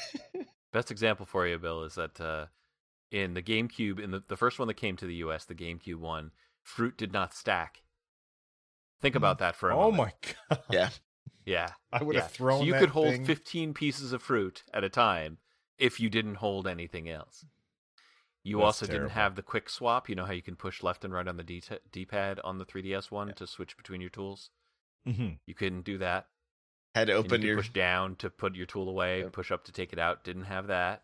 Best example for you, Bill, is that in the GameCube, in the first one that came to the U.S., the GameCube one, fruit did not stack. Think about that for a moment. Oh my god! Yeah. Yeah, I would have thrown. So you could hold 15 pieces of fruit at a time if you didn't hold anything else. You also didn't have the quick swap. You know how you can push left and right on the D-pad on the 3DS one to switch between your tools. Mm-hmm. You couldn't do that. Had to open your push down to put your tool away, push up to take it out. Didn't have that.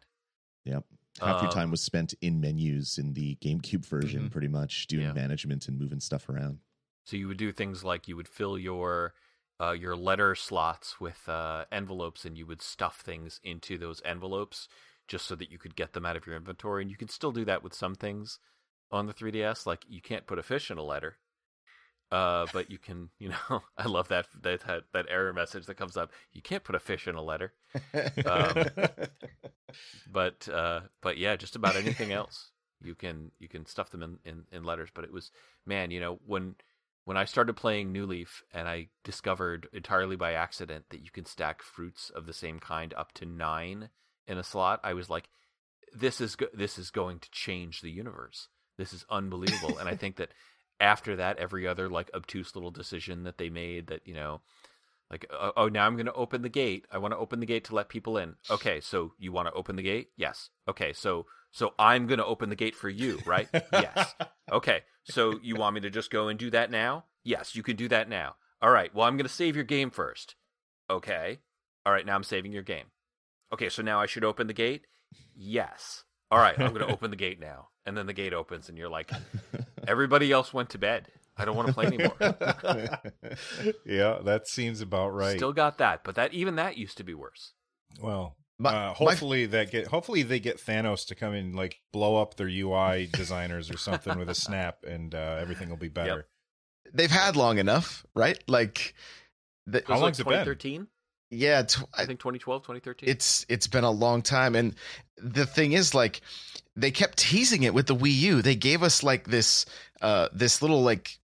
Yep. Half your time was spent in menus in the GameCube version, pretty much doing management and moving stuff around. So you would do things like you would fill your letter slots with envelopes, and you would stuff things into those envelopes just so that you could get them out of your inventory. And you can still do that with some things on the 3DS, like you can't put a fish in a letter, but you can. You know, I love that error message that comes up. You can't put a fish in a letter, but yeah, just about anything else you can stuff them in letters. But it was, man, you know, when I started playing New Leaf and I discovered entirely by accident that you can stack fruits of the same kind up to 9 in a slot, I was like, this is going to change the universe. This is unbelievable. And I think that after that, every other like obtuse little decision that they made that, you know, like, oh, now I'm going to open the gate. I want to open the gate to let people in. Okay, so you want to open the gate? Yes. Okay, so I'm going to open the gate for you, right? Yes. Okay, so you want me to just go and do that now? Yes, you can do that now. All right, well, I'm going to save your game first. Okay. All right, now I'm saving your game. Okay, so now I should open the gate? Yes. All right, I'm going to open the gate now. And then the gate opens, and you're like, everybody else went to bed. I don't want to play anymore. Yeah, that seems about right. Still got that, but that used to be worse. Well... hopefully they get Thanos to come in, like blow up their UI designers or something with a snap, and everything will be better. Yep. They've had long enough, right? Like, how long's it been? 2013? Yeah, I think 2012, 2013. It's been a long time, and the thing is, like, they kept teasing it with the Wii U. They gave us like this little like.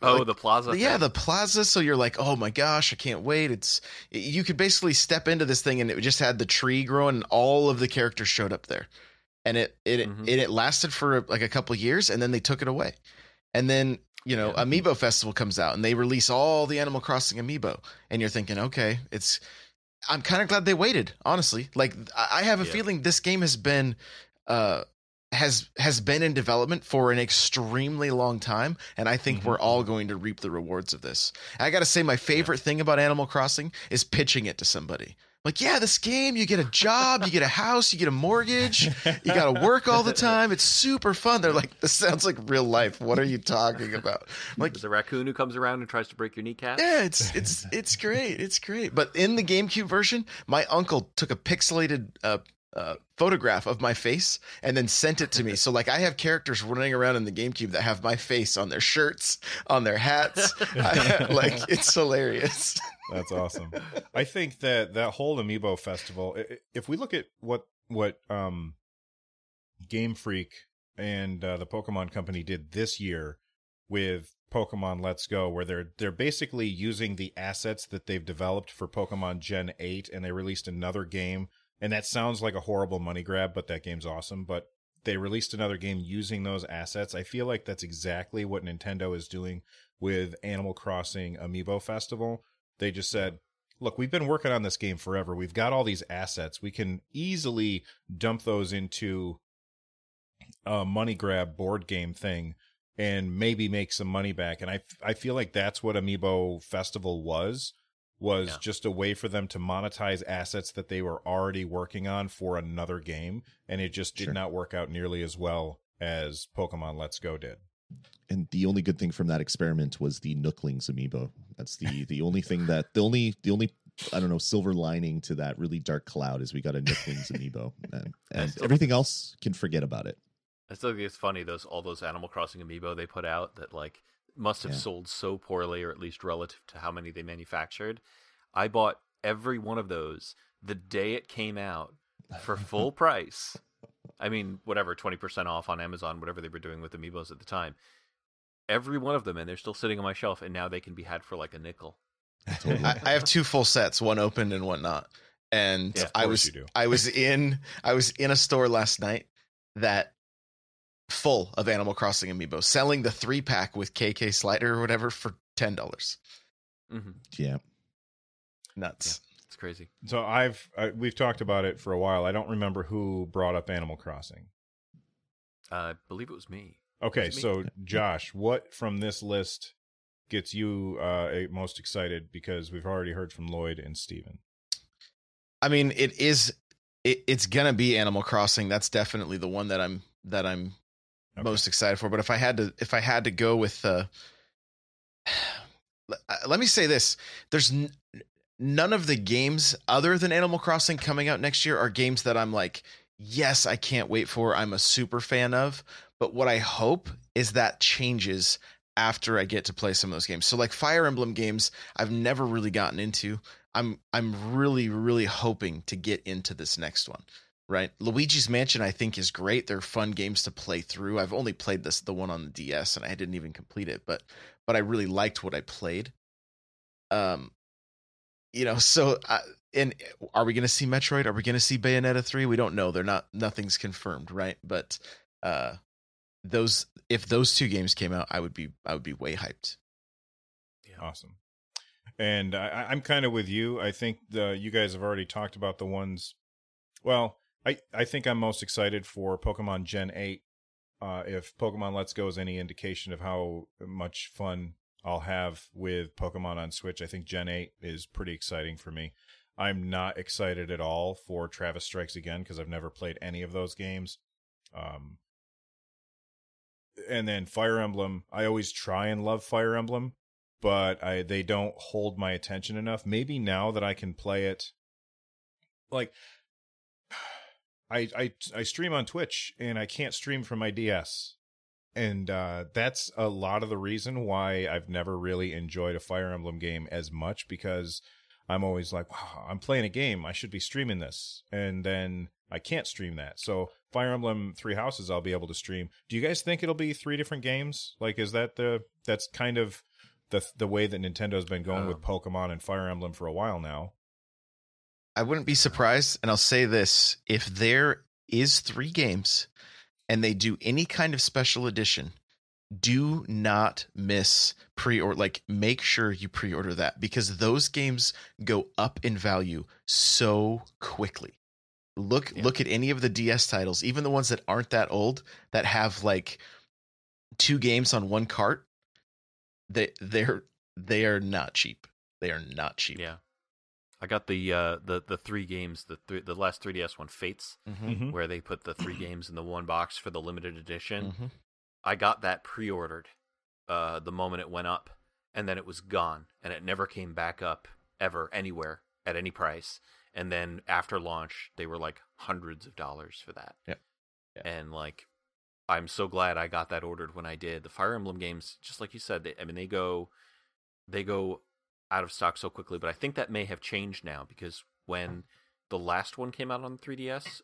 The plaza. Yeah, thing. The plaza. So you're like, oh my gosh, I can't wait. You could basically step into this thing, and it just had the tree growing, and all of the characters showed up there, and it lasted for like a couple of years, and then they took it away, and then Amiibo Festival comes out, and they release all the Animal Crossing Amiibo, and you're thinking, okay, I'm kind of glad they waited, honestly. Like I have a feeling this game has been has been in development for an extremely long time, and I think we're all going to reap the rewards of this. And I gotta say, my favorite thing about Animal Crossing is pitching it to somebody. Like, yeah, this game, you get a job, you get a house, you get a mortgage, you gotta work all the time, it's super fun. They're like, this sounds like real life, what are you talking about? I'm like, there's a raccoon who comes around and tries to break your kneecap. Yeah, it's great, it's great. But in the GameCube version, my uncle took a pixelated photograph of my face and then sent it to me. So like I have characters running around in the GameCube that have my face on their shirts, on their hats. Like, it's hilarious. That's awesome. I think that whole Amiibo Festival, if we look at what Game Freak and the Pokemon Company did this year with Pokemon Let's Go, where they're basically using the assets that they've developed for Pokemon Gen 8, and they released another game. And that sounds like a horrible money grab, but that game's awesome. But they released another game using those assets. I feel like that's exactly what Nintendo is doing with Animal Crossing Amiibo Festival. They just said, look, we've been working on this game forever. We've got all these assets. We can easily dump those into a money grab board game thing and maybe make some money back. And I feel like that's what Amiibo Festival was just a way for them to monetize assets that they were already working on for another game, and it just did not work out nearly as well as Pokemon Let's Go did. And the only good thing from that experiment was the Nooklings amiibo. That's the only thing that the only I don't know, silver lining to that really dark cloud is we got a Nooklings amiibo, and everything else can forget about it. I still think it's funny all those Animal Crossing amiibo they put out that like must have sold so poorly, or at least relative to how many they manufactured. I bought every one of those the day it came out for full price. I mean, whatever, 20% off on Amazon, whatever they were doing with amiibos at the time. Every one of them, and they're still sitting on my shelf, and now they can be had for like a nickel. Totally. I have two full sets, one opened and one not. And yeah, I was in a store last night that full of Animal Crossing amiibo, selling the 3-pack with KK Slider or whatever for $10. Mm-hmm. Yeah, nuts. Yeah, it's crazy. So we've talked about it for a while. I don't remember who brought up Animal Crossing. I believe it was me. Okay, so Josh, what from this list gets you most excited? Because we've already heard from Lloyd and Steven. I mean, it's gonna be Animal Crossing. That's definitely the one that I'm most excited for. But if I had to go with, let me say this: there's none of the games other than Animal Crossing coming out next year are games that I'm like, yes, I can't wait for. I'm a super fan of. But what I hope is that changes after I get to play some of those games. So like Fire Emblem games, I've never really gotten into. I'm really, really hoping to get into this next one, right? Luigi's Mansion, I think, is great. They're fun games to play through. I've only played the one on the DS, and I didn't even complete it, but I really liked what I played. And are we going to see Metroid? Are we going to see Bayonetta 3? We don't know. Nothing's confirmed, right? But if those two games came out, I would be way hyped. Yeah. Awesome. And I'm kind of with you. I think you guys have already talked about the ones. Well, I think I'm most excited for Pokemon Gen 8. If Pokemon Let's Go is any indication of how much fun I'll have with Pokemon on Switch, I think Gen 8 is pretty exciting for me. I'm not excited at all for Travis Strikes Again because I've never played any of those games. And then Fire Emblem, I always try and love Fire Emblem, but they don't hold my attention enough. Maybe now that I can play it, like I stream on Twitch and I can't stream from my DS. And that's a lot of the reason why I've never really enjoyed a Fire Emblem game as much, because I'm always like, wow, I'm playing a game. I should be streaming this. And then I can't stream that. So Fire Emblem Three Houses, I'll be able to stream. Do you guys think it'll be three different games? Like, is that that's kind of the way that Nintendo's been going with Pokemon and Fire Emblem for a while now? I wouldn't be surprised. And I'll say this. If there is three games and they do any kind of special edition, do not miss pre-order. Like, make sure you pre-order that, because those games go up in value so quickly. Look at any of the DS titles, even the ones that aren't that old, that have like two games on one cart. They are not cheap. They are not cheap. Yeah, I got the three games, the last 3DS one, Fates, mm-hmm. where they put the three games in the one box for the limited edition. Mm-hmm. I got that pre-ordered the moment it went up, and then it was gone, and it never came back up ever anywhere at any price. And then after launch, they were like hundreds of dollars for that. Yep. Yeah. And like, I'm so glad I got that ordered when I did. The Fire Emblem games, just like you said, they go out of stock so quickly. But I think that may have changed now, because when the last one came out on the 3DS,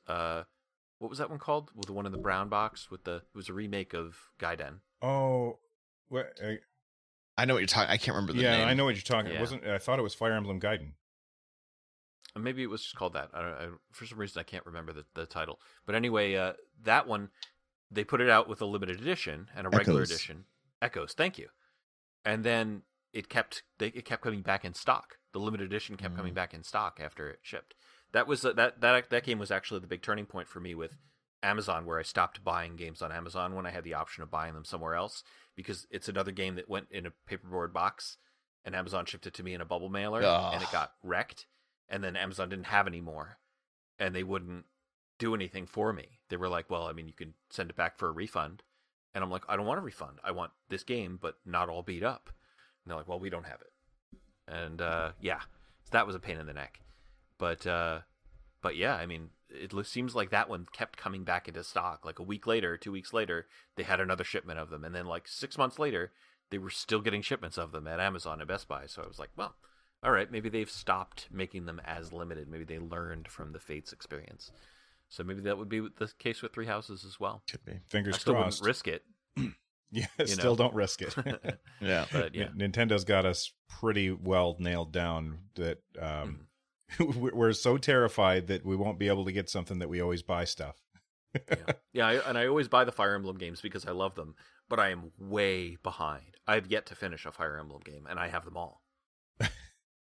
what was that one called? Well, the one in the brown box it was a remake of Gaiden. Oh, what? I know what you're talking. I can't remember the name. Yeah, I know what you're talking. Yeah. I thought it was Fire Emblem Gaiden. Maybe it was just called that. For some reason, I can't remember the title. But anyway, that one, they put it out with a limited edition and a regular edition. Echoes, thank you. And then it kept coming back in stock. The limited edition kept coming back in stock after it shipped. That was that game was actually the big turning point for me with Amazon, where I stopped buying games on Amazon when I had the option of buying them somewhere else, because it's another game that went in a paperboard box, and Amazon shipped it to me in a bubble mailer, and it got wrecked. And then Amazon didn't have any more, and they wouldn't do anything for me. They were like, well, I mean, you can send it back for a refund. And I'm like, I don't want a refund. I want this game, but not all beat up. And they're like, well, we don't have it. And yeah, so that was a pain in the neck. But yeah, I mean, it seems like that one kept coming back into stock. Like a week later, 2 weeks later, they had another shipment of them. And then like 6 months later, they were still getting shipments of them at Amazon and Best Buy. So I was like, well, all right, maybe they've stopped making them as limited. Maybe they learned from the Fates experience. So maybe that would be the case with Three Houses as well. Could be. Fingers crossed. I still wouldn't risk it. Yeah, still don't risk it. Yeah, but yeah. Nintendo's got us pretty well nailed down that we're so terrified that we won't be able to get something that we always buy stuff. I always buy the Fire Emblem games because I love them, but I am way behind. I've yet to finish a Fire Emblem game, and I have them all.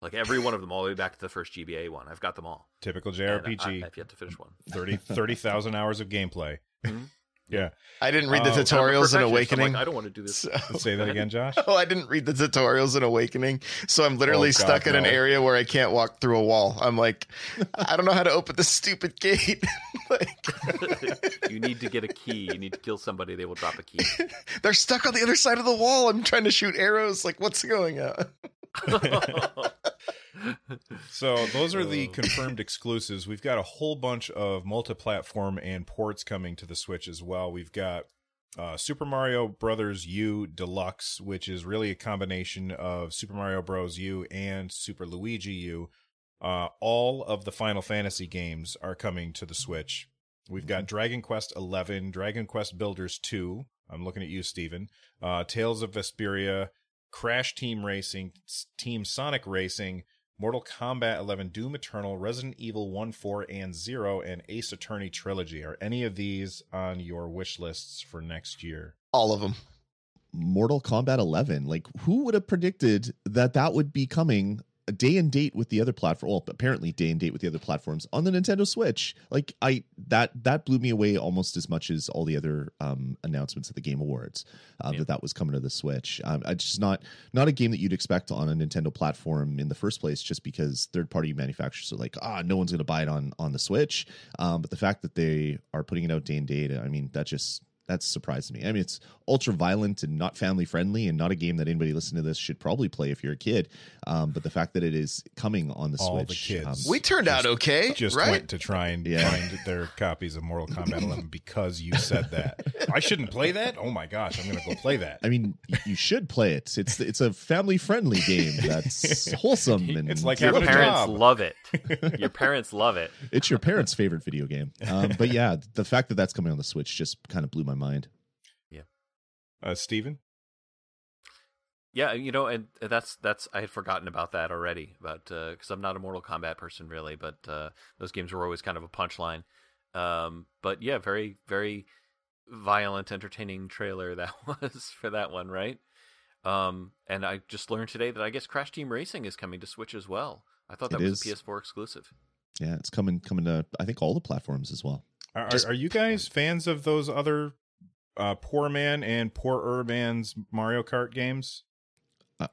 Like every one of them, all the way back to the first GBA one. I've got them all. Typical JRPG. I've yet to finish one. 30,000 hours of gameplay. Mm-hmm. Yeah. I didn't read the tutorials in Awakening. So like, I don't want to do this. Say that again, Josh. Oh, I didn't read the tutorials in Awakening. So I'm literally stuck in an area where I can't walk through a wall. I'm like, I don't know how to open this stupid gate. You need to get a key. You need to kill somebody. They will drop a key. They're stuck on the other side of the wall. I'm trying to shoot arrows. Like, what's going on? So those are the confirmed exclusives. We've got a whole bunch of multi-platform and ports coming to the Switch as well. We've got Super Mario Brothers U Deluxe, which is really a combination of Super Mario Bros. U and Super Luigi U. All of the Final Fantasy games are coming to the Switch. We've got Dragon Quest 11, Dragon Quest Builders 2. I'm looking at you, Steven. Tales of Vesperia, Crash Team Racing, Team Sonic Racing, Mortal Kombat 11, Doom Eternal, Resident Evil 1, 4, and 0, and Ace Attorney Trilogy. Are any of these on your wish lists for next year? All of them. Mortal Kombat 11. Like, who would have predicted that that would be coming day and date with the other platform? Well, apparently day and date with the other platforms on the Nintendo Switch. Like, that blew me away almost as much as all the other announcements at the Game Awards that was coming to the Switch. It's just not a game that you'd expect on a Nintendo platform in the first place, just because third-party manufacturers are like, no one's gonna buy it on the Switch. But the fact that they are putting it out day and date, I mean, that surprised me. I mean, it's ultra violent and not family friendly and not a game that anybody listening to this should probably play if you're a kid. But the fact that it is coming on the Switch. The kids we turned out okay, just right? Went to try and find their copies of Mortal Kombat 11 because you said that. I shouldn't play that? Oh my gosh, I'm going to go play that. I mean, you should play it. It's a family friendly game that's wholesome. And it's like your parents love it. Your parents love it. It's your parents' favorite video game. But yeah, the fact that that's coming on the Switch just kind of blew my mind. Yeah. Steven? Yeah, you know, and that's I had forgotten about that already, but because I'm not a Mortal Kombat person really, but those games were always kind of a punchline. But yeah, very, very violent, entertaining trailer that was for that one, right? And I just learned today that I guess Crash Team Racing is coming to Switch as well. I thought that was a PS4 exclusive. Yeah, it's coming to I think all the platforms as well. Are you guys fans of those other poor man and poorer man's Mario Kart games?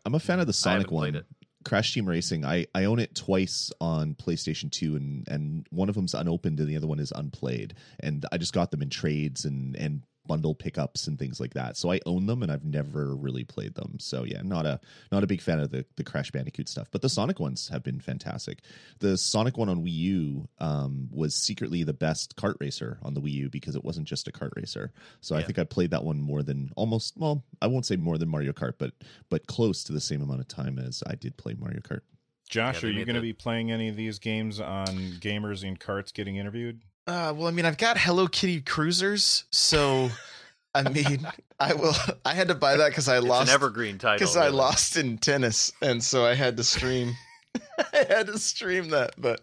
I'm a fan of the Sonic one. Crash Team Racing. I own it twice on PlayStation 2, and one of them's unopened and the other one is unplayed. And I just got them in trades and bundle pickups and things like that. So I own them and I've never really played them. So yeah, not a big fan of the Crash Bandicoot stuff, but the Sonic ones have been fantastic. The Sonic one on Wii U was secretly the best kart racer on the Wii U because it wasn't just a kart racer. So yeah. I think I played that one more than I won't say more than Mario Kart, but close to the same amount of time as I did play Mario Kart. Josh, are you going to be playing any of these games on Gamers in Karts Getting Interviewed? Well, I mean, I've got Hello Kitty Cruisers, so I mean, I had to buy that because I lost an evergreen title because I lost in tennis, and so I had to stream. I had to stream that, but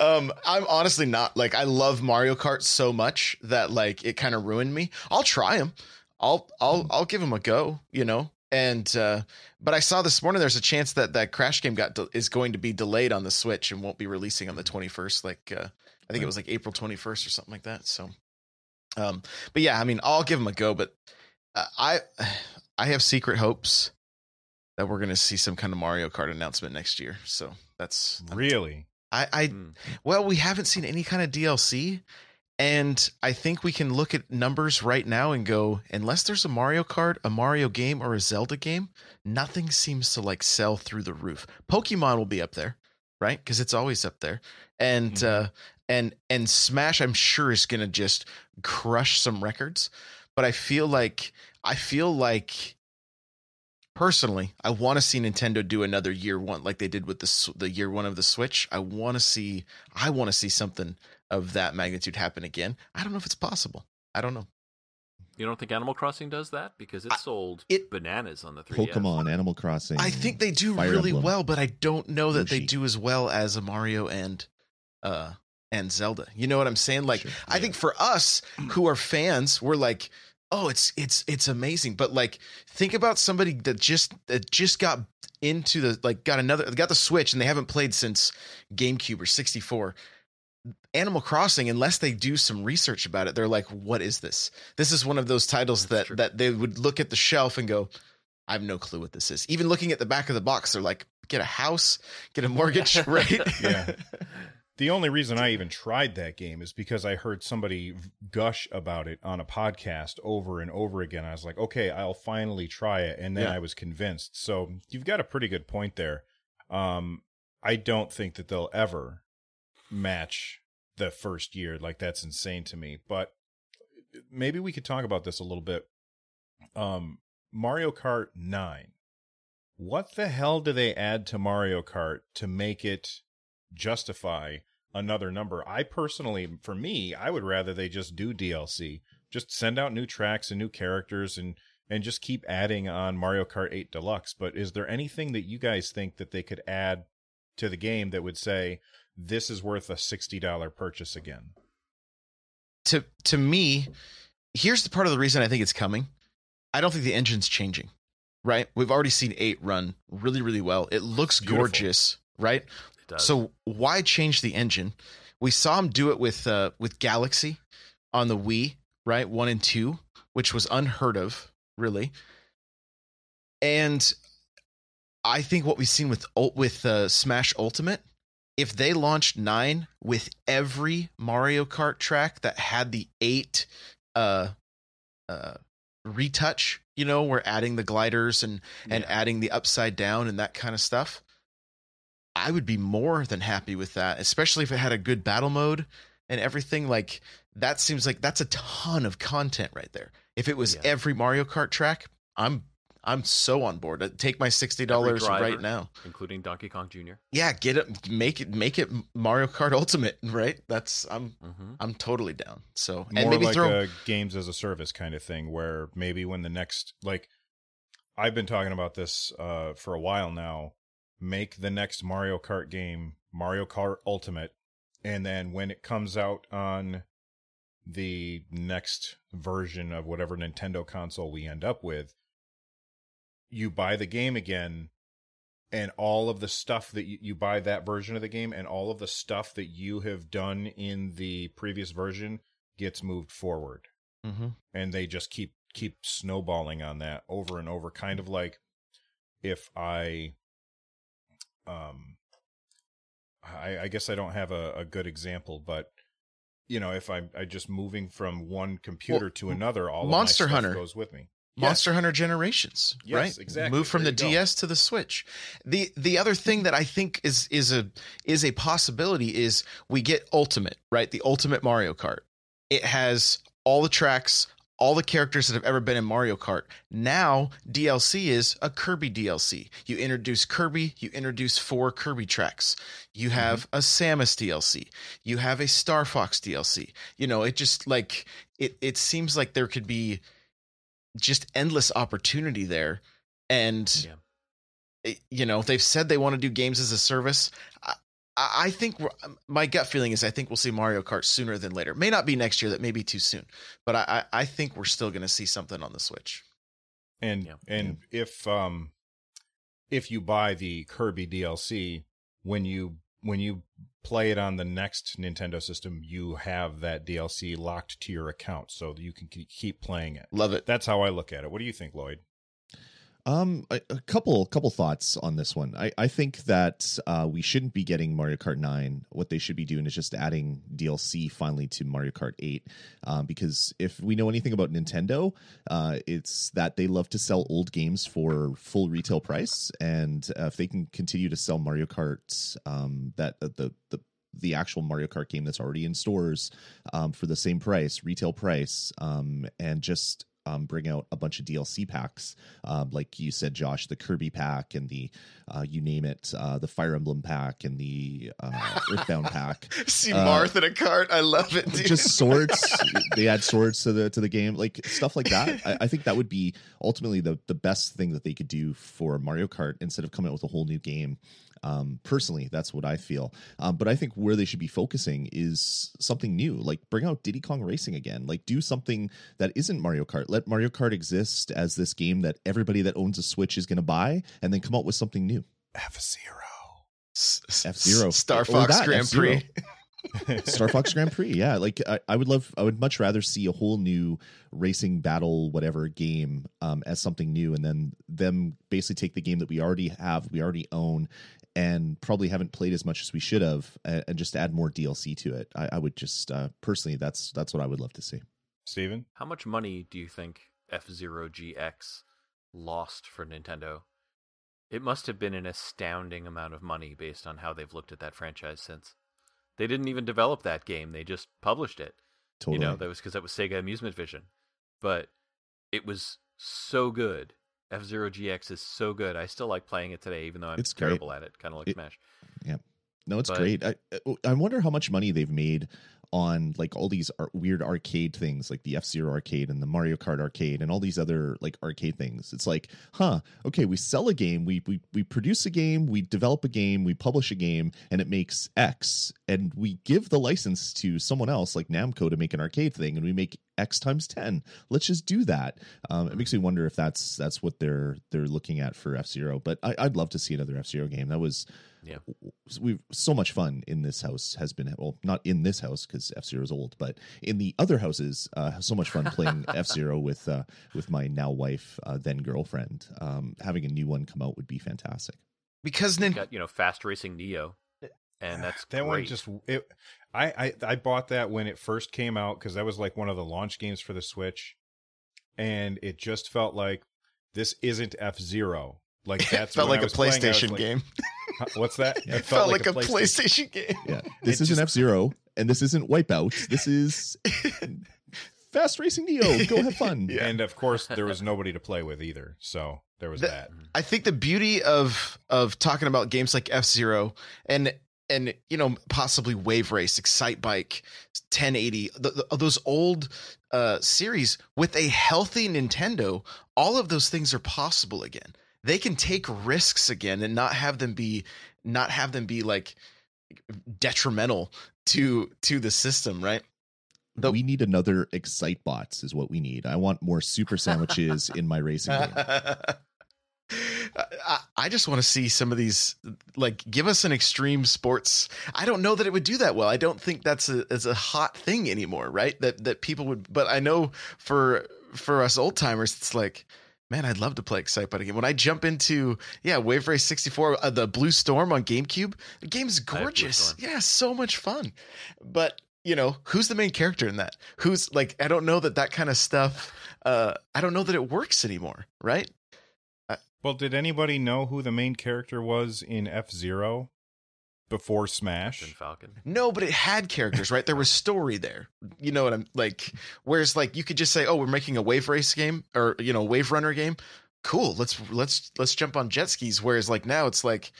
I'm honestly not I love Mario Kart so much that it kind of ruined me. I'll try them. I'll give them a go, you know. And but I saw this morning there's a chance that Crash game is going to be delayed on the Switch and won't be releasing on the 21st. I think it was April 21st or something like that. So, but yeah, I mean, I'll give them a go, but I have secret hopes that we're going to see some kind of Mario Kart announcement next year. So that's really, well, we haven't seen any kind of DLC And I think we can look at numbers right now and go, unless there's a Mario Kart, a Mario game, or a Zelda game, nothing seems to like sell through the roof. Pokemon will be up there, right? Because it's always up there. And and Smash, I'm sure, is going to just crush some records. But I feel like personally, I want to see Nintendo do another year one like they did with the year one of the Switch. I want to see something of that magnitude happen again. I don't know if it's possible. I don't know. You don't think Animal Crossing does that? Because it sold bananas on the 3DS. Pokemon, Animal Crossing. I think they do Fire really Emblem. Well, but I don't know that they do as well as a Mario and Zelda. You know what I'm saying? Like, sure. I think for us who are fans, we're like, oh, it's amazing. But like, think about somebody that just got into the, like, got the Switch and they haven't played since GameCube or 64. Animal Crossing, unless they do some research about it, they're like, what is this? This is one of those titles that they would look at the shelf and go, I have no clue what this is. Even looking at the back of the box, they're like, get a house, get a mortgage, right? Yeah. The only reason I even tried that game is because I heard somebody gush about it on a podcast over and over again. I was like, okay, I'll finally try it. And then I was convinced. So you've got a pretty good point there. I don't think that they'll ever match the first year. Like, that's insane to me. But maybe we could talk about this a little bit. Mario Kart 9. What the hell do they add to Mario Kart to make it justify another number? I personally, for me, I would rather they just do DLC. Just send out new tracks and new characters and just keep adding on Mario Kart 8 Deluxe. But is there anything that you guys think that they could add to the game that would say, this is worth a $60 purchase again? To me, here's the part of the reason I think it's coming. I don't think the engine's changing, right? We've already seen 8 run really, really well. It looks gorgeous, right? It does. So why change the engine? We saw him do it with Galaxy on the Wii, right? 1 and 2, which was unheard of, really. And I think what we've seen with Smash Ultimate, if they launched 9 with every Mario Kart track that had the 8 retouch, you know, we're adding the gliders and adding the upside down and that kind of stuff, I would be more than happy with that, especially if it had a good battle mode and everything. Like, that seems like that's a ton of content right there. If it was every Mario Kart track, I'm so on board. I'd take my $60 driver, right now, including Donkey Kong Jr. Yeah, get it, make it Mario Kart Ultimate, right? That's I'm totally down. So and more maybe like throw a games as a service kind of thing, where maybe when the next, like, I've been talking about this for a while now. Make the next Mario Kart game Mario Kart Ultimate, and then when it comes out on the next version of whatever Nintendo console we end up with, you buy the game again, and all of the stuff that you buy that version of the game, and all of the stuff that you have done in the previous version gets moved forward. Mm-hmm. And they just keep snowballing on that over and over. Kind of like if I guess I don't have a good example, but you know, if I just moving from one computer to another, all Monster of my stuff Hunter goes with me. Monster Hunter Generations, yes, right? Exactly. Move from the DS to the Switch. The other thing that I think is a possibility is we get Ultimate, right? The Ultimate Mario Kart. It has all the tracks, all the characters that have ever been in Mario Kart. Now DLC is a Kirby DLC. You introduce Kirby, you introduce 4 Kirby tracks. You have a Samus DLC. You have a Star Fox DLC. You know, it just like it seems like there could be just endless opportunity there. And, you know, they've said they want to do games as a service. I think my gut feeling is I think we'll see Mario Kart sooner than later. May not be next year. That may be too soon, but I think we're still going to see something on the Switch. And if you buy the Kirby DLC, when you play it on the next Nintendo system, you have that DLC locked to your account so that you can keep playing it. Love it. That's how I look at it. What do you think, Lloyd? A couple thoughts on this one. I think that we shouldn't be getting Mario Kart 9. What they should be doing is just adding DLC finally to Mario Kart 8, because if we know anything about Nintendo, it's that they love to sell old games for full retail price, and if they can continue to sell Mario Kart, the actual Mario Kart game that's already in stores for the same price, retail price, and just bring out a bunch of DLC packs, like you said, Josh, the Kirby pack and the you name it, the Fire Emblem pack and the Earthbound pack. See Marth in a cart, I love it. Dude. Just swords, they add swords to the game, like stuff like that. I think that would be ultimately the best thing that they could do for Mario Kart instead of coming out with a whole new game. Personally, that's what I feel. But I think where they should be focusing is something new, like bring out Diddy Kong Racing again, like do something that isn't Mario Kart. Let Mario Kart exist as this game that everybody that owns a Switch is going to buy, and then come up with something new. F-Zero. Star Fox Grand Prix. Star Fox Grand Prix, yeah. Like I would much rather see a whole new racing battle, whatever game, as something new, and then them basically take the game that we already own, and probably haven't played as much as we should have, and just add more DLC to it. I would just personally, that's what I would love to see. Steven? How much money do you think F-Zero GX lost for Nintendo? It must have been an astounding amount of money based on how they've looked at that franchise since. They didn't even develop that game. They just published it. Totally. You know, that was because that was Sega Amusement Vision. But it was so good. F-Zero GX is so good. I still like playing it today, even though I'm terrible at it. Kind of like Smash. Yeah. No, it's great. I wonder how much money they've made on like all these weird arcade things, like the F-Zero arcade and the Mario Kart arcade and all these other like arcade things. It's like, okay, we sell a game, we produce a game, we develop a game, we publish a game, and it makes X, and we give the license to someone else like Namco to make an arcade thing, and we make X times 10. Let's just do that. It makes me wonder if that's what they're looking at for F-Zero. But I'd love to see another F-Zero game. That was we've so much fun in this house has been, well, not in this house because F-Zero is old, but in the other houses, so much fun playing F-Zero with my now wife, then girlfriend. Having a new one come out would be fantastic. Because then got, Fast Racing Neo. And that's that great. One just it, I bought that when it first came out because that was like one of the launch games for the Switch, and it just felt like this isn't F-Zero. Like that's felt like a PlayStation game. What's that? It felt like a PlayStation game. Yeah, this isn't F-Zero, and this isn't Wipeout. This is Fast Racing Neo. Go have fun. Yeah. And of course, there was nobody to play with either. So there was that. I think the beauty of talking about games like F-Zero and possibly Wave Race, Excite Bike, 1080, those old series with a healthy Nintendo, all of those things are possible again. They can take risks again and not have them be like detrimental to the system, right? We need another Excite Bots is what we need. I want more super sandwiches in my racing game. I just want to see some of these, like, give us an extreme sports. I don't know that it would do that well. I don't think that's a hot thing anymore, right? That people would, but I know for us old timers, it's like, man, I'd love to play Excite Bike again. When I jump into, Wave Race 64, the Blue Storm on GameCube, the game's gorgeous. Yeah, so much fun. But, who's the main character in that? Who's, like, I don't know that kind of stuff, I don't know that it works anymore, right? Well, did anybody know who the main character was in F-Zero before Smash? Captain Falcon. No, but it had characters, right? There was story there. You know what I'm like? Whereas, like, you could just say, "Oh, we're making a Wave Race game or Wave Runner game. Cool. Let's jump on jet skis." Whereas, like, now it's like,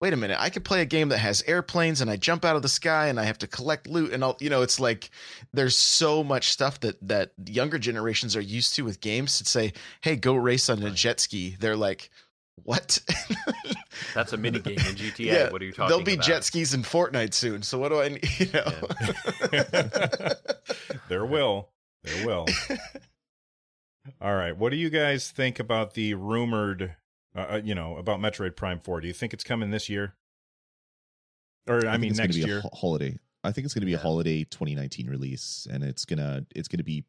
wait a minute, I could play a game that has airplanes and I jump out of the sky and I have to collect loot and all, it's like there's so much stuff that younger generations are used to with games to say, hey, go race on a jet ski. They're like, what? That's a mini game in GTA. Yeah, what are you talking about? There'll be jet skis in Fortnite soon. So what do I need? Yeah. There will. All right. What do you guys think about the rumored about Metroid Prime 4? Do you think it's coming this year? Or I mean next year? Holiday. I think it's going to be a holiday 2019 release, and it's going to be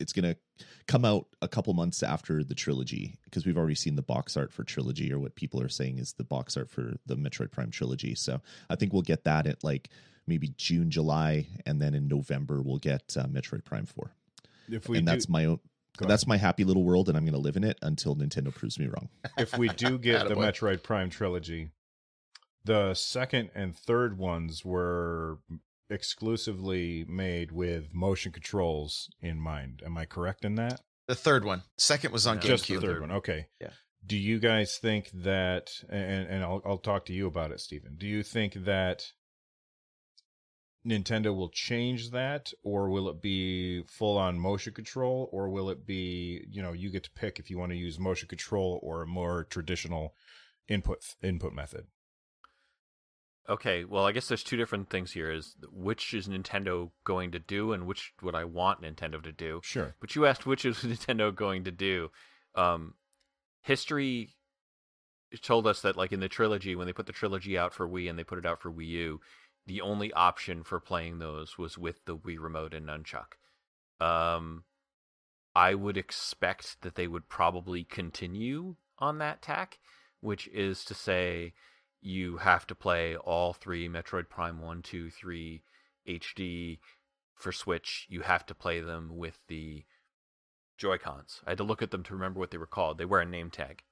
it's going to come out a couple months after the trilogy, because we've already seen the box art for trilogy, or what people are saying is the box art for the Metroid Prime trilogy. So I think we'll get that at like maybe June, July, and then in November we'll get Metroid Prime 4. That's my happy little world, and I'm going to live in it until Nintendo proves me wrong. If we do get the Metroid Prime trilogy, the second and third ones were exclusively made with motion controls in mind. Am I correct in that? The third one. Second was on GameCube. Just the third one. Okay. Yeah. Do you guys think that, and I'll talk to you about it, Stephen. Do you think that Nintendo will change that, or will it be full-on motion control, or will it be, you know, you get to pick if you want to use motion control or a more traditional input method? Okay, well, I guess there's two different things here. Is which is Nintendo going to do, and which would I want Nintendo to do? Sure. But you asked which is Nintendo going to do. History told us that, like in the trilogy, when they put the trilogy out for Wii and they put it out for Wii U, the only option for playing those was with the Wii Remote and Nunchuck. I would expect that they would probably continue on that tack, which is to say you have to play all three Metroid Prime 1, 2, 3 HD for Switch. You have to play them with the Joy-Cons. I had to look at them to remember what they were called. They wear a name tag.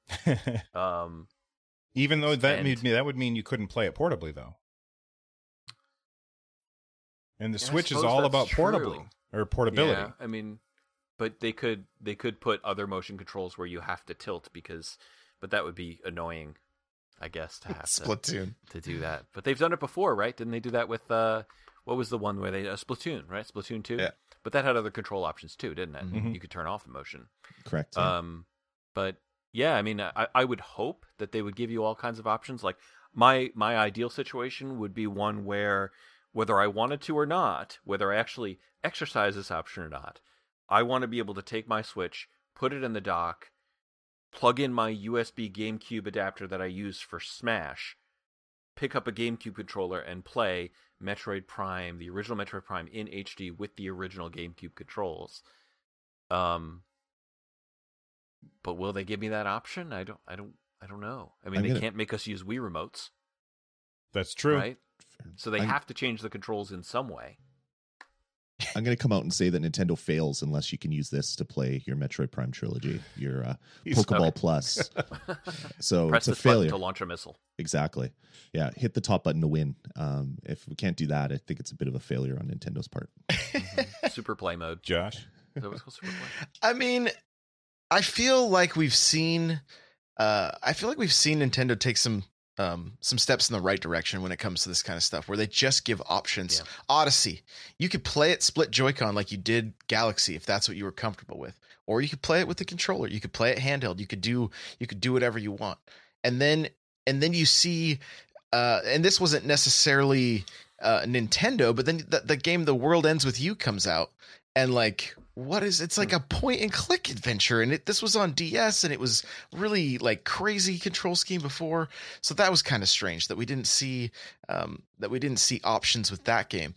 Even though that would mean you couldn't play it portably, though. And the Switch is all about portability. Yeah, I mean, but they could put other motion controls where you have to tilt, but that would be annoying, I guess, to have Splatoon to do that. But they've done it before, right? Didn't they do that with what was the one where they Splatoon, right? Splatoon 2. Yeah. But that had other control options too, didn't it? Mm-hmm. You could turn off the motion. Correct. Yeah. But yeah, I mean, I would hope that they would give you all kinds of options. Like my ideal situation would be one where, whether I wanted to or not, whether I actually exercise this option or not, I want to be able to take my Switch, put it in the dock, plug in my USB GameCube adapter that I use for Smash, pick up a GameCube controller, and play Metroid Prime, the original Metroid Prime, in HD with the original GameCube controls. But will they give me that option? I don't know. I mean, they can't make us use Wii remotes. That's true. Right? So they have to change the controls in some way. I'm going to come out and say that Nintendo fails unless you can use this to play your Metroid Prime trilogy, your Pokeball Plus. So press it's a failure to launch a missile. Exactly. Yeah, hit the top button to win. If we can't do that, I think it's a bit of a failure on Nintendo's part. Mm-hmm. Super Play Mode, Josh. Is that what it's called, Super Play? I mean, I feel like we've seen Nintendo take some steps in the right direction when it comes to this kind of stuff, where they just give options. Yeah. Odyssey, you could play it split Joy-Con like you did Galaxy, if that's what you were comfortable with, or you could play it with the controller. You could play it handheld. You could do whatever you want. And then you see, and this wasn't necessarily Nintendo, but then the game The World Ends With You comes out, and like, it's like a point and click adventure. And this was on DS, and it was really like crazy control scheme before. So that was kind of strange that we didn't see options with that game.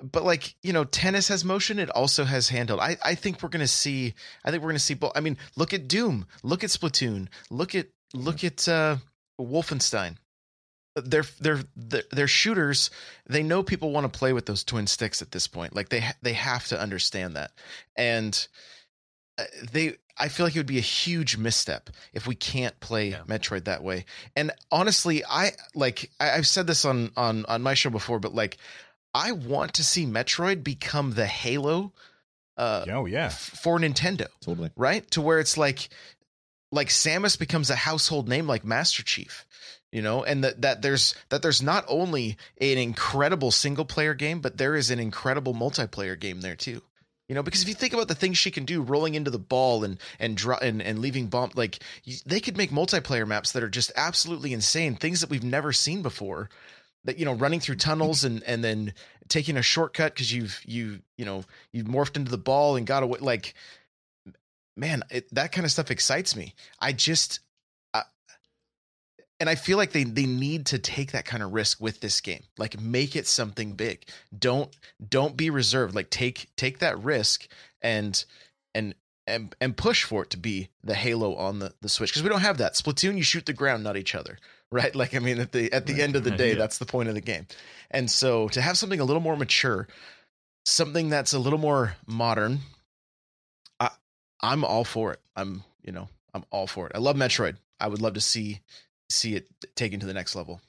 But like, you know, tennis has motion. It also has handheld. I think we're going to see both. I mean, look at Doom, look at Splatoon, look at Wolfenstein. They're shooters. They know people want to play with those twin sticks at this point. Like they have to understand that, and I feel like it would be a huge misstep if we can't play Metroid that way. And honestly, I've said this on my show before, but like, I want to see Metroid become the Halo. For Nintendo, totally, right? To where it's like Samus becomes a household name, like Master Chief. You know, and that there's not only an incredible single player game, but there is an incredible multiplayer game there too. You know, because if you think about the things she can do, rolling into the ball and leaving bomb, like they could make multiplayer maps that are just absolutely insane, things that we've never seen before. That, you know, running through tunnels and then taking a shortcut because you've morphed into the ball and got away. Like, man, that kind of stuff excites me. I just. And I feel like they need to take that kind of risk with this game. Like, make it something big. Don't be reserved. Like, take that risk and push for it to be the Halo on the Switch. Because we don't have that. Splatoon, you shoot the ground, not each other. Right? Like, I mean, at the end of the day, that's the point of the game. And so to have something a little more mature, something that's a little more modern, I'm all for it. I'm all for it. I love Metroid. I would love to see it taken to the next level.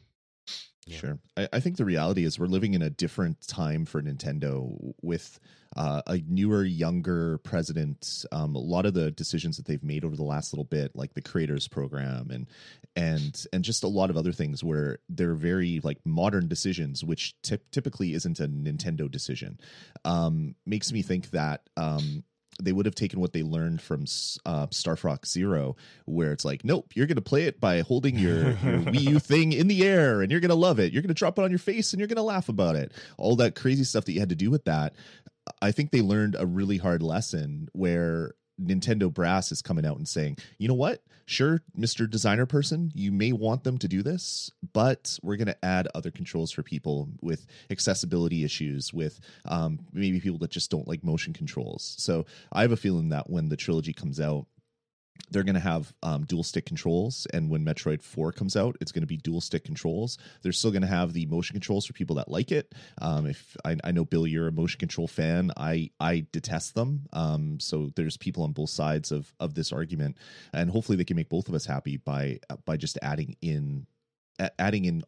Yeah. Sure. I think the reality is we're living in a different time for Nintendo with a newer, younger president. A lot of the decisions that they've made over the last little bit, like the creators program and just a lot of other things where they're very like modern decisions, which typically isn't a Nintendo decision. Makes me think that, they would have taken what they learned from Star Fox Zero, where it's like, nope, you're going to play it by holding your Wii U thing in the air and you're going to love it. You're going to drop it on your face and you're going to laugh about it. All that crazy stuff that you had to do with that. I think they learned a really hard lesson where Nintendo brass is coming out and saying, you know what? Sure, Mr. Designer person, you may want them to do this, but we're going to add other controls for people with accessibility issues, with maybe people that just don't like motion controls. So I have a feeling that when the trilogy comes out, they're going to have dual stick controls. And when Metroid 4 comes out, it's going to be dual stick controls. They're still going to have the motion controls for people that like it. If I know, Bill, you're a motion control fan. I detest them. So there's people on both sides of this argument. And hopefully they can make both of us happy by just adding in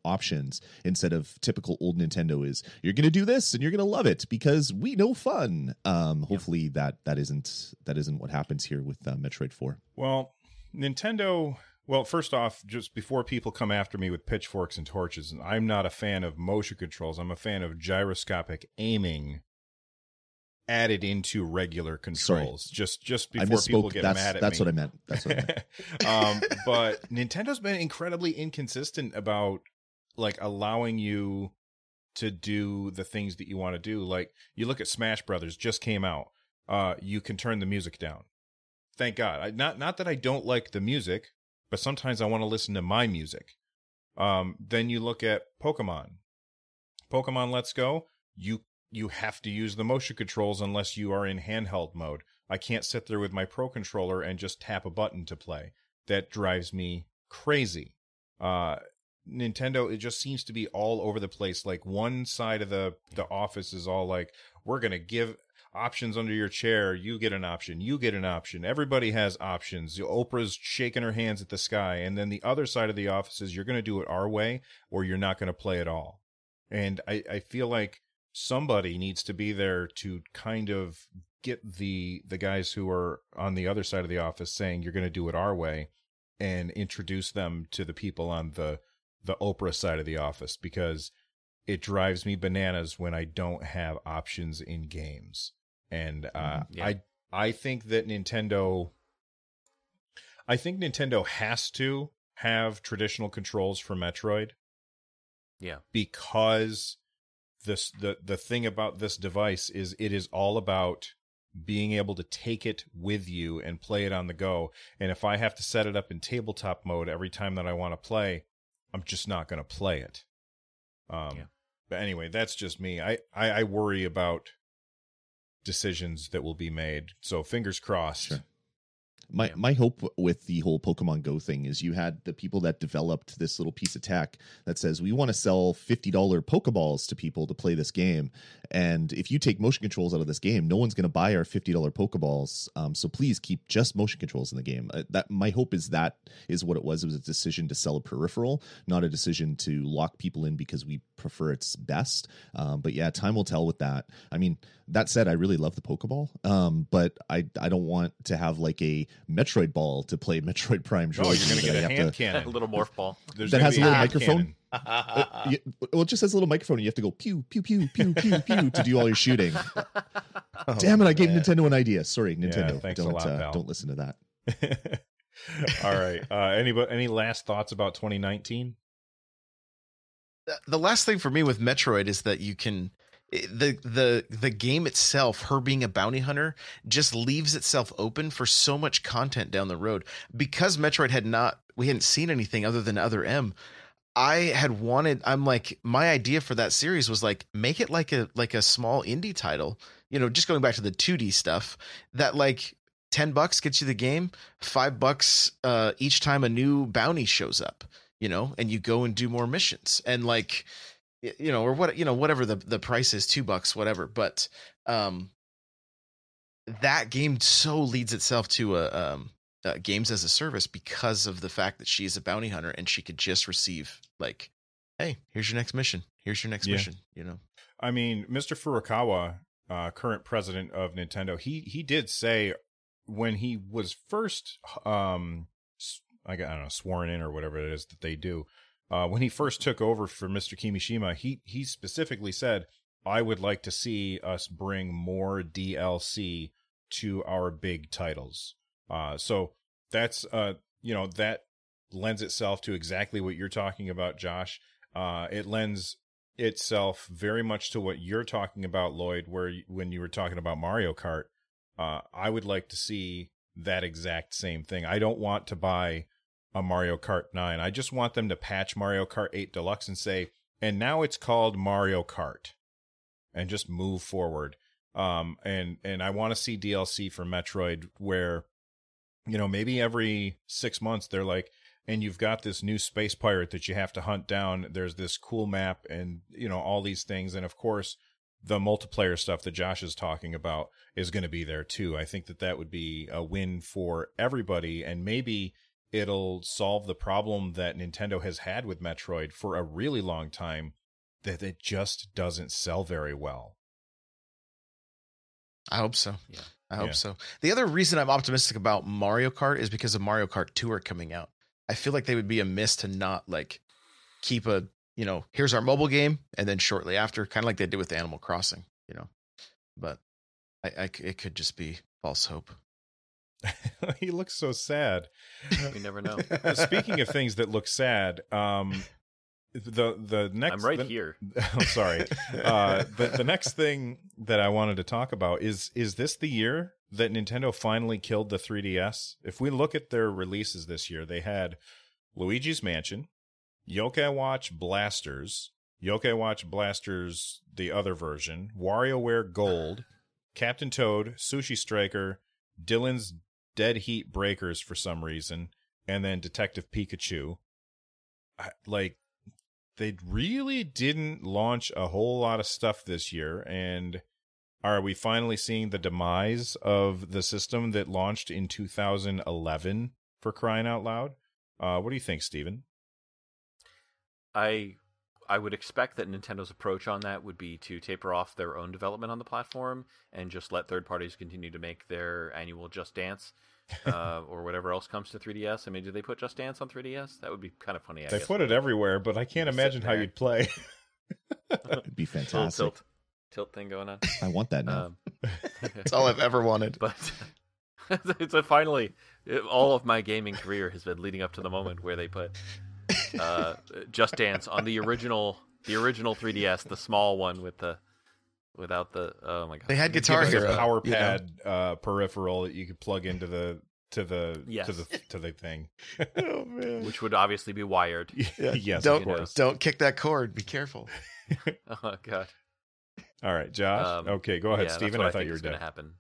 options instead of typical old Nintendo is you're going to do this and you're going to love it because we know fun. Hopefully that isn't what happens here with Metroid 4. Well, Nintendo. Well, first off, just before people come after me with pitchforks and torches, I'm not a fan of motion controls. I'm a fan of gyroscopic aiming added into regular controls. Sorry. Just before people get mad at me. That's what I meant. But Nintendo's been incredibly inconsistent about like allowing you to do the things that you want to do. Like you look at Smash Brothers, just came out. You can turn the music down. Thank God. Not that I don't like the music, but sometimes I want to listen to my music. Then you look at Pokemon Let's Go. You have to use the motion controls unless you are in handheld mode. I can't sit there with my pro controller and just tap a button to play. That drives me crazy. Nintendo, it just seems to be all over the place. Like one side of the office is all like, we're going to give options under your chair. You get an option. You get an option. Everybody has options. Oprah's shaking her hands at the sky. And then the other side of the office is you're going to do it our way or you're not going to play at all. And I feel like somebody needs to be there to kind of get the guys who are on the other side of the office saying you're going to do it our way and introduce them to the people on the Oprah side of the office, because it drives me bananas when I don't have options in games. And I think Nintendo has to have traditional controls for Metroid. Yeah. Because the thing about this device is it is all about being able to take it with you and play it on the go. And if I have to set it up in tabletop mode every time that I want to play, I'm just not going to play it. But anyway, that's just me. I worry about decisions that will be made. So fingers crossed. Sure. My hope with the whole Pokemon Go thing is you had the people that developed this little piece of tech that says we want to sell $50 Pokeballs to people to play this game. And if you take motion controls out of this game, no one's going to buy our $50 Pokeballs. So please keep just motion controls in the game. That my hope is that is what it was. It was a decision to sell a peripheral, not a decision to lock people in because we prefer it's best. But yeah, time will tell with that. I mean, that said, I really love the Pokeball, but I don't want to have like a Metroid ball to play Metroid Prime Trilogy. Oh, you're going to get a hand cannon. A little morph ball. That has a little microphone. Well, it just has a little microphone and you have to go pew, pew, pew, pew, pew, pew to do all your shooting. Oh, damn it, I gave Nintendo an idea. Sorry, Nintendo. Yeah, thanks a lot, pal. Don't listen to that. All right. Any last thoughts about 2019? The last thing for me with Metroid is that you can... The game itself, her being a bounty hunter, just leaves itself open for so much content down the road. Because Metroid had not we hadn't seen anything other than Other M. I had wanted, I'm like, my idea for that series was like, make it like a small indie title, you know, just going back to the 2D stuff that like $10 gets you the game, $5 each time a new bounty shows up, you know, and you go and do more missions and like, you know, or what, you know, whatever the price is, $2, whatever. But that game so leads itself to a games as a service because of the fact that she is a bounty hunter and she could just receive like, hey, here's your next mission. Here's your next mission. You know, I mean, Mr. Furukawa, current president of Nintendo, he did say when he was first, sworn in or whatever it is that they do, when he first took over for Mr. Kimishima, he specifically said, I would like to see us bring more DLC to our big titles. So that's, you know, that lends itself to exactly what you're talking about, Josh. It lends itself very much to what you're talking about, Lloyd, where when you were talking about Mario Kart, I would like to see that exact same thing. I don't want to buy a Mario Kart 9. I just want them to patch Mario Kart 8 Deluxe and say, and now it's called Mario Kart, and just move forward. And I want to see DLC for Metroid where, you know, maybe every 6 months they're like, and you've got this new space pirate that you have to hunt down. There's this cool map and, you know, all these things. And of course, the multiplayer stuff that Josh is talking about is going to be there too. I think that would be a win for everybody. And maybe it'll solve the problem that Nintendo has had with Metroid for a really long time, that it just doesn't sell very well. I hope so. Yeah. I hope so. The other reason I'm optimistic about Mario Kart is because of Mario Kart Tour coming out. I feel like they would be amiss to not like keep a, you know, here's our mobile game. And then shortly after, kind of like they did with Animal Crossing, you know, but it could just be false hope. He looks so sad. You never know. Speaking of things that look sad, the next, I'm right here. I'm sorry. The next thing that I wanted to talk about is this the year that Nintendo finally killed the 3DS? If we look at their releases this year, they had Luigi's Mansion, Yokai Watch Blasters, Yokai Watch Blasters, the other version, WarioWare Gold, Captain Toad, Sushi Striker, Dylan's Dead Heat Breakers for some reason, and then Detective Pikachu. They really didn't launch a whole lot of stuff this year. And are we finally seeing the demise of the system that launched in 2011, for crying out loud? What do you think, Steven? I would expect that Nintendo's approach on that would be to taper off their own development on the platform and just let third parties continue to make their annual Just Dance or whatever else comes to 3DS. I mean, do they put Just Dance on 3DS? That would be kind of funny. I guess. Put it everywhere, but I can't imagine how you'd play. It'd be fantastic. Tilt thing going on. I want that now. It's all I've ever wanted. But it's all of my gaming career has been leading up to the moment where they put Just Dance on the original 3DS, the small one with the. Without the oh my god, they had Guitar Hero power pad, you know? Peripheral that you could plug into the thing, oh, man. Which would obviously be wired. Yeah. Yes, of course. Don't kick that cord. Be careful. Oh god. All right, Josh. Okay, go ahead, Steven. I thought you were dead. Happen.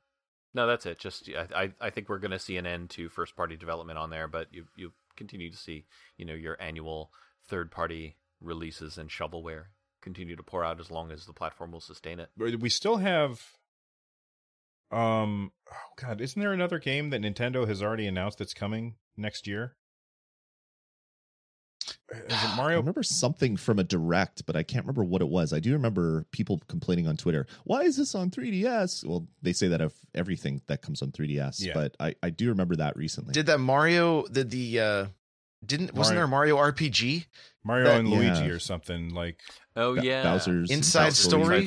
No, that's it. Just I think we're going to see an end to first party development on there, but you continue to see, you know, your annual third party releases and shovelware continue to pour out as long as the platform will sustain it. We still have isn't there another game that Nintendo has already announced that's coming next year? Is it Mario? I remember something from a direct, but I can't remember what it was. I do remember people complaining on Twitter, why is this on 3DS? Well, they say that of everything that comes on 3DS, but I do remember that recently. Did that Mario wasn't there a Mario RPG? Mario and Luigi or something like. Oh yeah, Bowser's Inside Story,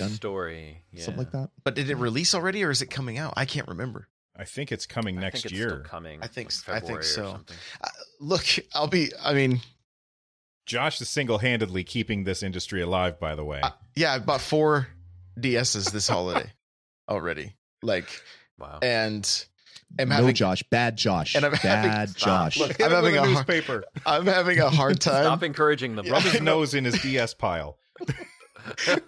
yeah. Something like that. But did it release already, or is it coming out? I can't remember. I think it's coming next year. Still coming. I think so. Look, I'll be. I mean, Josh is single-handedly keeping this industry alive. By the way, I bought 4 DSs this holiday already. Like, wow, and. Bad Josh. Look, I'm having a newspaper. I'm having a hard time. Stop encouraging them. Rub his nose in his DS pile. I'm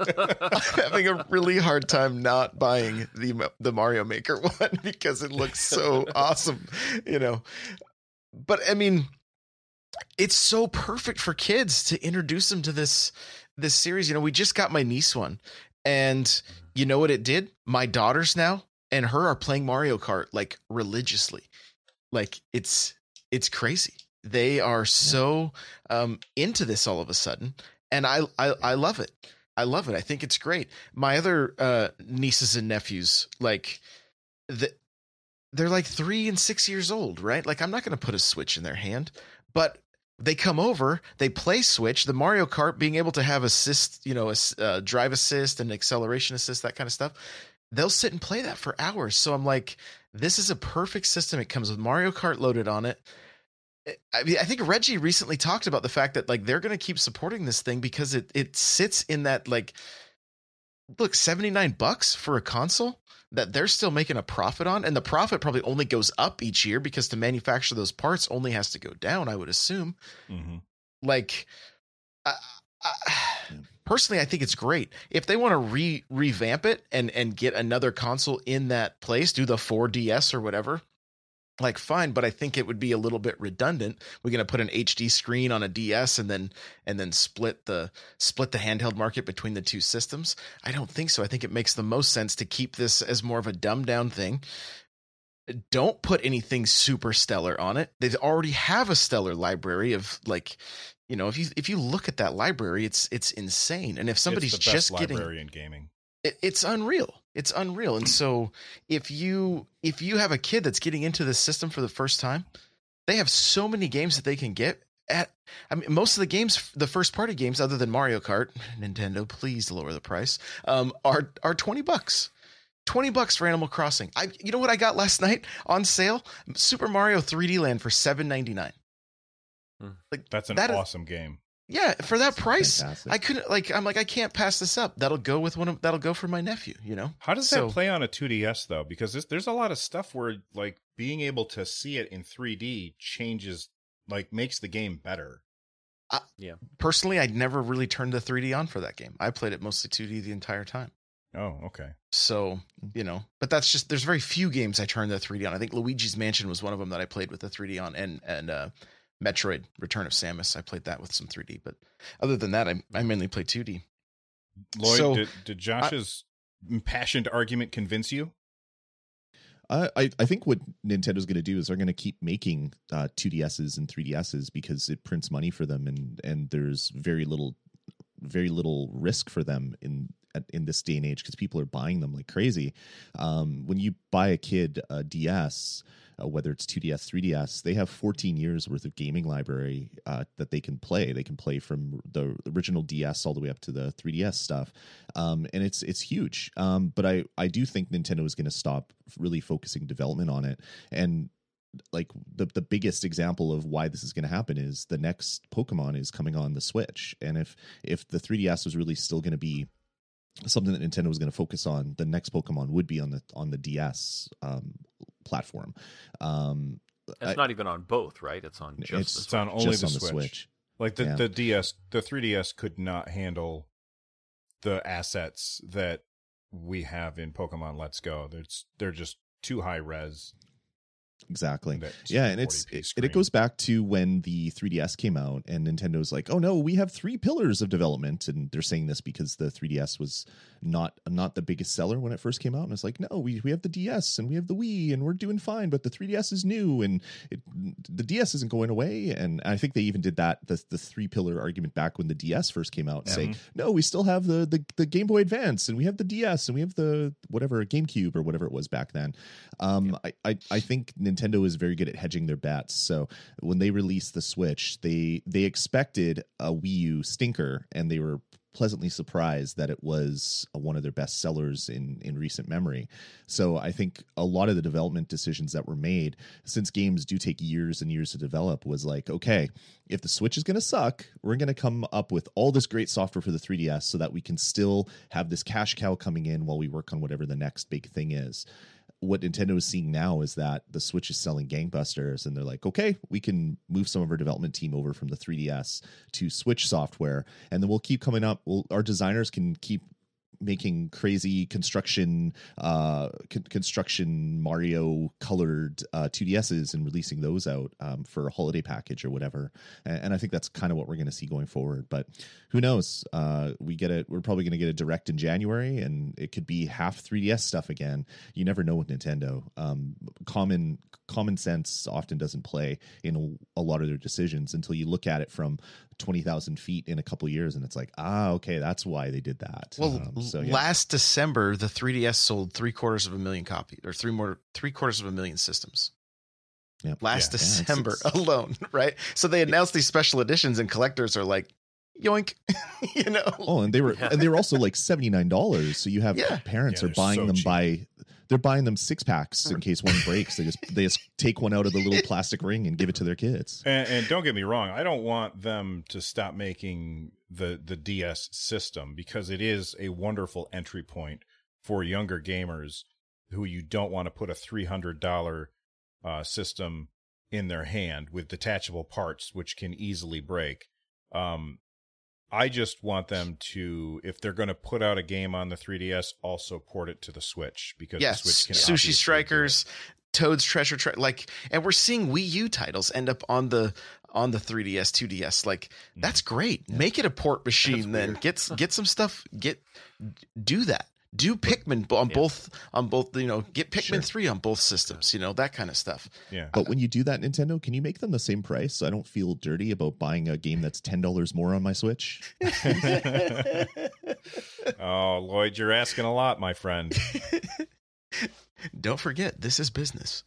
having a really hard time not buying the Mario Maker one because it looks so awesome, you know. But I mean, it's so perfect for kids to introduce them to this series. You know, we just got my niece one, and you know what it did? My daughters now and her are playing Mario Kart like religiously. Like it's crazy. They are so into this all of a sudden. And I love it. I love it. I think it's great. My other nieces and nephews, like they're like 3 and 6 years old, right? Like I'm not going to put a Switch in their hand, but they come over, they play Switch, the Mario Kart, being able to have assist, you know, drive assist and acceleration assist, that kind of stuff. They'll sit and play that for hours. So I'm like, this is a perfect system. It comes with Mario Kart loaded on it. I mean, I think Reggie recently talked about the fact that like they're going to keep supporting this thing because it sits in that like, look, $79 for a console that they're still making a profit on. And the profit probably only goes up each year because to manufacture those parts only has to go down, I would assume. Mm-hmm. Like personally, I think it's great. If they want to revamp it and get another console in that place, do the 4DS or whatever. Like fine, but I think it would be a little bit redundant. We're going to put an HD screen on a DS and then split the handheld market between the two systems. I don't think so. I think it makes the most sense to keep this as more of a dumbed down thing. Don't put anything super stellar on it. They already have a stellar library of like, you know, if you look at that library, it's insane. And if somebody's it's the best just library in gaming. It's unreal. It's unreal. And so if you have a kid that's getting into this system for the first time, they have so many games that they can get at. I mean, most of the games, the first party games, other than Mario Kart, Nintendo, please lower the price, are $20. $20 for Animal Crossing. You know what I got last night on sale? Super Mario 3D Land for $7.99. Like that's an awesome game. Yeah, for that price, fantastic. I couldn't I can't pass this up. That'll go for my nephew, you know. How does that play on a 2DS though? Because there's a lot of stuff where like being able to see it in 3D changes, like makes the game better. Personally, I'd never really turned the 3D on for that game. I played it mostly 2D the entire time. Oh, okay. So, you know, but that's just, there's very few games I turned the 3D on. I think Luigi's Mansion was one of them that I played with the 3D on, and Metroid Return of Samus. I played that with some 3D, but other than that, I mainly play 2D. Lloyd, so, did Josh's impassioned argument convince you? I think what Nintendo's going to do is they're going to keep making 2DSs and 3DSs because it prints money for them, and there's very little risk for them in this day and age because people are buying them like crazy. When you buy a kid a DS, whether it's 2DS, 3DS, they have 14 years worth of gaming library that they can play. They can play from the original DS all the way up to the 3DS stuff. And it's huge. But I do think Nintendo is going to stop really focusing development on it. And like the biggest example of why this is going to happen is the next Pokemon is coming on the Switch. And if the 3DS was really still going to be something that Nintendo was going to focus on, the next Pokemon would be on the DS platform. It's not even on both, right? It's on just the Switch. Like the DS, the 3DS could not handle the assets that we have in Pokemon Let's Go. They're just too high res. Exactly. Yeah, and it goes back to when the 3DS came out and Nintendo's like, oh no, we have three pillars of development, and they're saying this because the 3DS was not the biggest seller when it first came out, and it's like, no, we have the DS and we have the Wii and we're doing fine, but the 3DS is new and the DS isn't going away. And I think they even did that the three pillar argument back when the DS first came out, saying, no, we still have the Game Boy Advance and we have the DS and we have the whatever GameCube or whatever it was back then. I think Nintendo is very good at hedging their bets. So when they released the Switch, they expected a Wii U stinker, and they were pleasantly surprised that it was one of their best sellers in recent memory. So I think a lot of the development decisions that were made, since games do take years and years to develop, was like, okay, if the Switch is going to suck, we're going to come up with all this great software for the 3DS so that we can still have this cash cow coming in while we work on whatever the next big thing is. what Nintendo is seeing now is that the Switch is selling gangbusters, and they're like, okay, we can move some of our development team over from the 3DS to Switch software, and then we'll keep coming up. Our designers can keep making crazy construction Mario colored 2DSs and releasing those out for a holiday package or whatever. And I think that's kind of what we're going to see going forward. But who knows? We're probably going to get a Direct in January, and it could be half 3DS stuff again. You never know with Nintendo. Common sense often doesn't play in a lot of their decisions until you look at it from 20,000 feet in a couple of years, and it's like, okay, that's why they did that. Well, last December, the 3DS sold 3/4 of a million copies, or 3/4 of a million systems. Yep. Last December alone, right? So they announced these special editions, and collectors are like, yoink, you know. Oh, and they were also like $79. So you have parents are buying them cheap. They're buying them 6-packs in case one breaks. They just take one out of the little plastic ring and give it to their kids. And don't get me wrong, I don't want them to stop making the DS system, because it is a wonderful entry point for younger gamers who you don't want to put a $300 system in their hand with detachable parts, which can easily break. I just want them to, if they're going to put out a game on the 3DS, also port it to the Switch, because the Switch can. Sushi Strikers, Toad's Treasure, and we're seeing Wii U titles end up on the 3DS, 2DS. Like, that's great. Yeah. Make it a port machine, then get some stuff. Do that. Do Pikmin on both, you know, get Pikmin 3 on both systems, you know, that kind of stuff. Yeah. But when you do that, Nintendo, can you make them the same price so I don't feel dirty about buying a game that's $10 more on my Switch? Oh, Lloyd, you're asking a lot, my friend. Don't forget, this is business.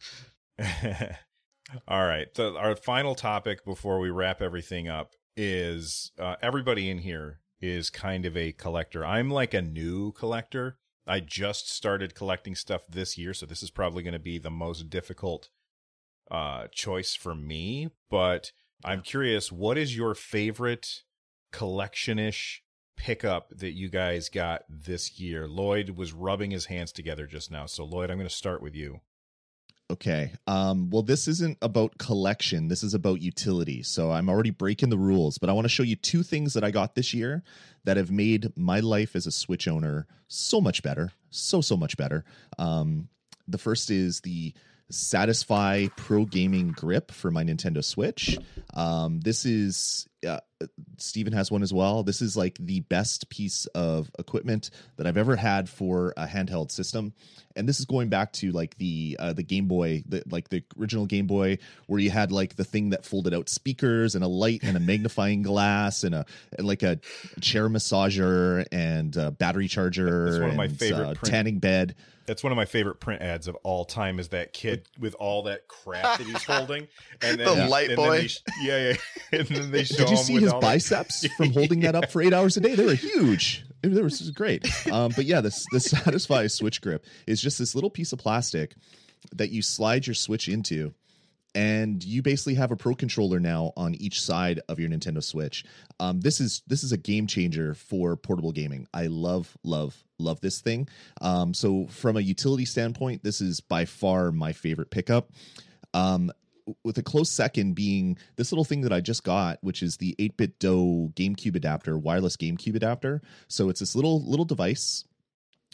All right. So our final topic before we wrap everything up is everybody in here is kind of a collector. I'm like a new collector. I just started collecting stuff this year, so this is probably going to be the most difficult choice for me, but I'm curious, what is your favorite collection-ish pickup that you guys got this year? Lloyd was rubbing his hands together just now, so Lloyd, I'm going to start with you. Okay. Well, this isn't about collection. This is about utility. So I'm already breaking the rules, but I want to show you two things that I got this year that have made my life as a Switch owner so much better. So much better. The first is the Satisfy Pro Gaming Grip for my Nintendo Switch. This is... Steven has one as well. This is like the best piece of equipment that I've ever had for a handheld system, and this is going back to like the Game Boy, the original Game Boy, where you had like the thing that folded out speakers and a light and a magnifying glass and like a chair massager and a battery charger. That's one of my favorite tanning bed. That's one of my favorite print ads of all time, is that kid with all that crap that he's holding. And then the light boy. And then they show him. Did you see his biceps from holding that up for 8 hours a day? They were huge. They were great. But yeah, the Satisfy Switch Grip is just this little piece of plastic that you slide your Switch into, and you basically have a Pro Controller now on each side of your Nintendo Switch. This is a game changer for portable gaming. I love this thing. So from a utility standpoint, this is by far my favorite pickup. With a close second being this little thing that I just got, which is the 8-bit Do GameCube adapter, wireless GameCube adapter. So it's this little device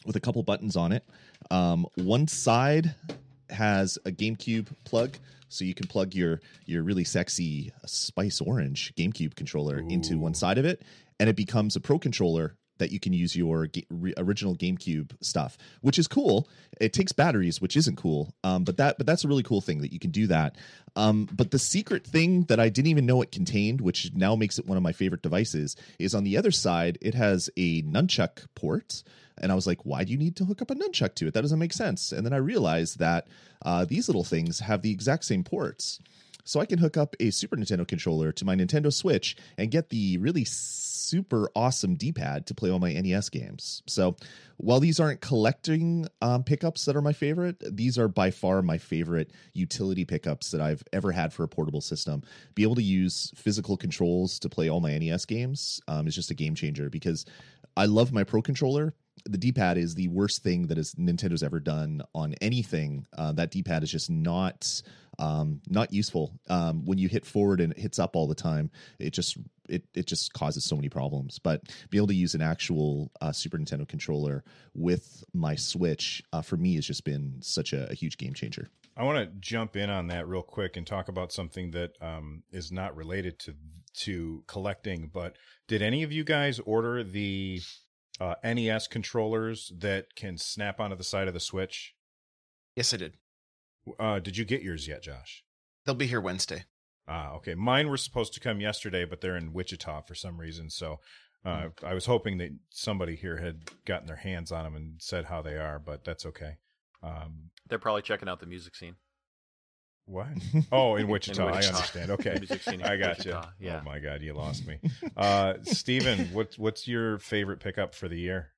with a couple buttons on it. One side has a GameCube plug, so you can plug your really sexy Spice Orange GameCube controller into one side of it, and it becomes a Pro Controller that you can use your original GameCube stuff, which is cool. It takes batteries, which isn't cool, but that's a really cool thing that you can do that. But the secret thing that I didn't even know it contained, which now makes it one of my favorite devices, is on the other side, it has a nunchuck port. And I was like, why do you need to hook up a nunchuck to it? That doesn't make sense. And then I realized that these little things have the exact same ports. So I can hook up a Super Nintendo controller to my Nintendo Switch and get the really super awesome D-pad to play all my NES games. So while these aren't collecting pickups that are my favorite, these are by far my favorite utility pickups that I've ever had for a portable system. Be able to use physical controls to play all my NES games is just a game changer, because I love my Pro Controller. the D-pad is the worst thing that is Nintendo's ever done on anything. That D-pad is just not useful. When you hit forward and it hits up all the time, it just causes so many problems. But being able to use an actual Super Nintendo controller with my Switch, for me, has just been such a huge game changer. I want to jump in on that real quick and talk about something that is not related to collecting. But did any of you guys order the NES controllers that can snap onto the side of the Switch? Yes, I did. Did you get yours yet, Josh? They'll be here Wednesday. Okay. Mine were supposed to come yesterday, but they're in Wichita for some reason. So I was hoping that somebody here had gotten their hands on them and said how they are, but that's okay. They're probably checking out the music scene. What? Oh, in Wichita. I understand. Okay. Music scene in Wichita. You. Yeah. Oh my God, you lost me. Steven, what's your favorite pickup for the year?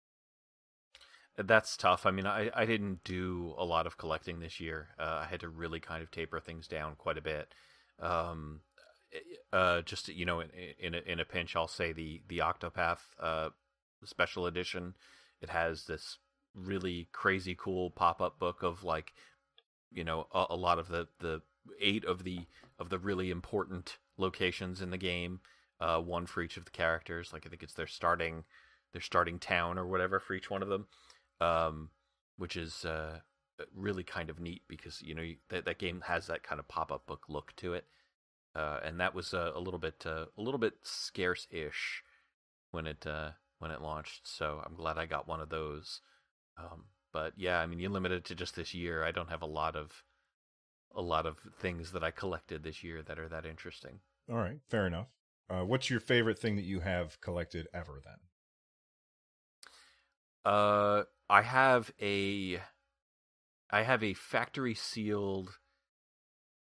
That's tough. I mean, I didn't do a lot of collecting this year. I had to really kind of taper things down quite a bit. Just, you know, in a pinch, I'll say the Octopath special edition. It has this really crazy cool pop-up book of, like, you know, a lot of the eight of the really important locations in the game, one for each of the characters. Like, I think it's their starting town or whatever for each one of them. Which is really kind of neat because, you know, that game has that kind of pop-up book look to it, and that was a little bit scarce-ish when it launched. So I'm glad I got one of those. But yeah, I mean, you're limited to just this year. I don't have a lot of things that I collected this year that are that interesting. All right, fair enough. What's your favorite thing that you have collected ever then? I have a factory sealed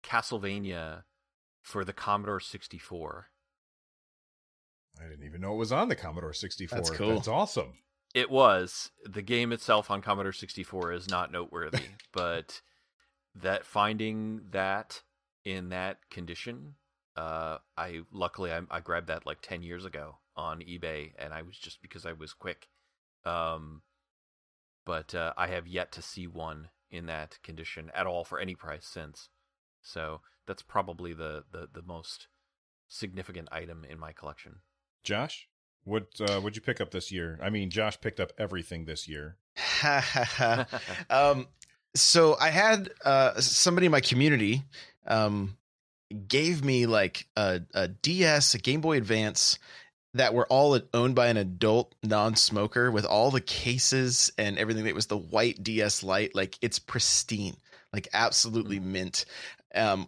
Castlevania for the Commodore 64. I didn't even know it was on the Commodore 64. That's cool. That's awesome. It was. The game itself on Commodore 64 is not noteworthy, but that finding that in that condition, I grabbed that like 10 years ago on eBay, and I was just because I was quick. But I have yet to see one in that condition at all for any price since. So that's probably the most significant item in my collection. Josh, what'd you pick up this year? I mean, Josh picked up everything this year. So I had somebody in my community gave me like a DS, a Game Boy Advance, that were all owned by an adult non-smoker with all the cases and everything. That was the white DS Lite. Like, it's pristine, like absolutely mint,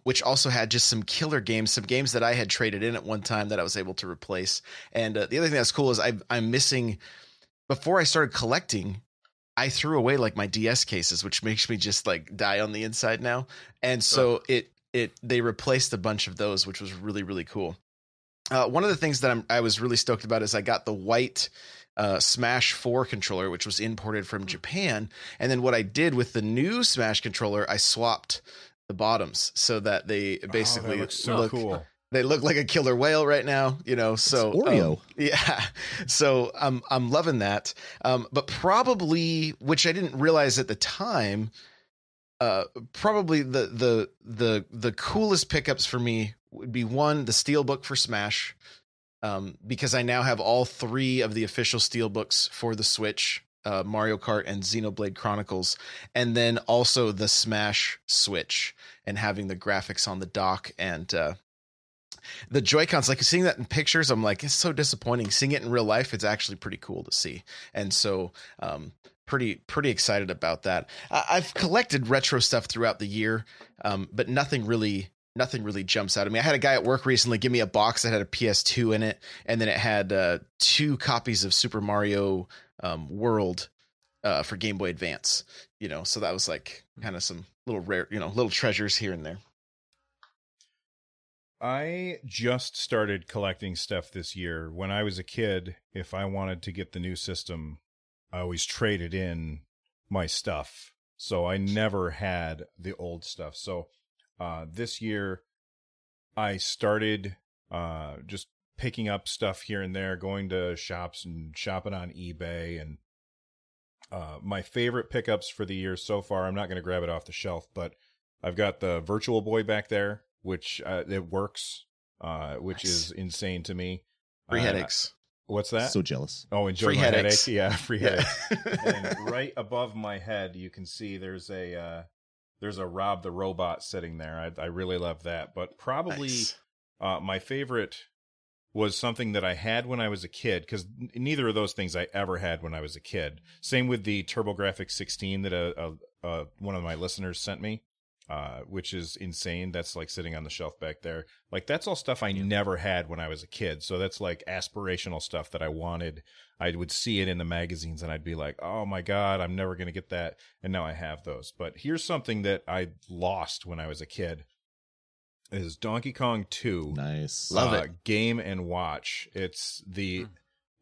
which also had just some killer games, some games that I had traded in at one time that I was able to replace. And the other thing that's cool is I'm missing, before I started collecting, I threw away like my DS cases, which makes me just like die on the inside now. And so they replaced a bunch of those, which was really, really cool. One of the things that I was really stoked about is I got the white Smash 4 controller, which was imported from Japan. And then what I did with the new Smash controller, I swapped the bottoms so that they basically cool. They look like a killer whale right now, you know. So it's Oreo, yeah. So I'm loving that. But probably, which I didn't realize at the time, probably the coolest pickups for me would be one, the Steelbook for Smash, because I now have all three of the official Steelbooks for the Switch, Mario Kart and Xenoblade Chronicles, and then also the Smash Switch, and having the graphics on the dock and the Joy-Cons. Like, seeing that in pictures, I'm like, it's so disappointing. Seeing it in real life, it's actually pretty cool to see. And so pretty excited about that. I've collected retro stuff throughout the year, but nothing really jumps out at me. I had a guy at work recently give me a box that had a PS2 in it, and then it had two copies of Super Mario World for Game Boy Advance. You know, so that was like kind of some little rare, you know, little treasures here and there. I just started collecting stuff this year. When I was a kid, if I wanted to get the new system, I always traded in my stuff, so I never had the old stuff. So this year, I started just picking up stuff here and there, going to shops and shopping on eBay and My favorite pickups for the year so far, I'm not going to grab it off the shelf, but I've got the Virtual Boy back there, which it works, which is insane to me. Free headaches. What's that? So jealous. Oh, enjoy free my headache. Yeah, free headache. And right above my head, you can see there's a Rob the Robot sitting there. I really love that. But probably my favorite was something that I had when I was a kid, because neither of those things I ever had when I was a kid. Same with the TurboGrafx-16 that one of my listeners sent me, which is insane. That's like sitting on the shelf back there. Like, that's all stuff I never had when I was a kid. So that's like aspirational stuff that I wanted. I would see it in the magazines and I'd be like, oh my God, I'm never going to get that. And now I have those. But here's something that I lost when I was a kid. It is Donkey Kong 2. Nice. Love it. Game & Watch. It's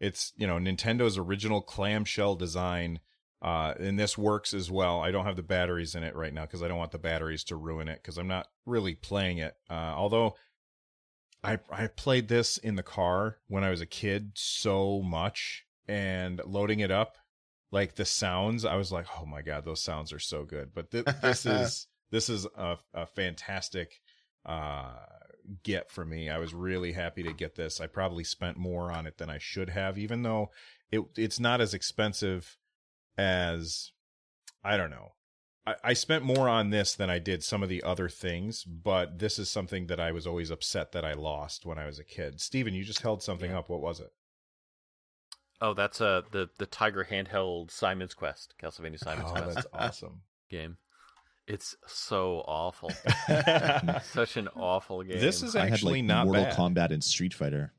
Nintendo's original clamshell design. And this works as well. I don't have the batteries in it right now because I don't want the batteries to ruin it because I'm not really playing it. Although I played this in the car when I was a kid so much, and loading it up, like the sounds, I was like, oh my God, those sounds are so good. But this is a fantastic get for me. I was really happy to get this. I probably spent more on it than I should have, even though it's not as expensive as, I don't know. I spent more on this than I did some of the other things, but this is something that I was always upset that I lost when I was a kid. Steven, you just held something up. What was it? Oh, that's the Tiger handheld Simon's Quest, Castlevania Simon's Quest. Oh, that's awesome. Game. It's so awful. Such an awful game. This is actually not bad. I had Mortal Kombat and Street Fighter.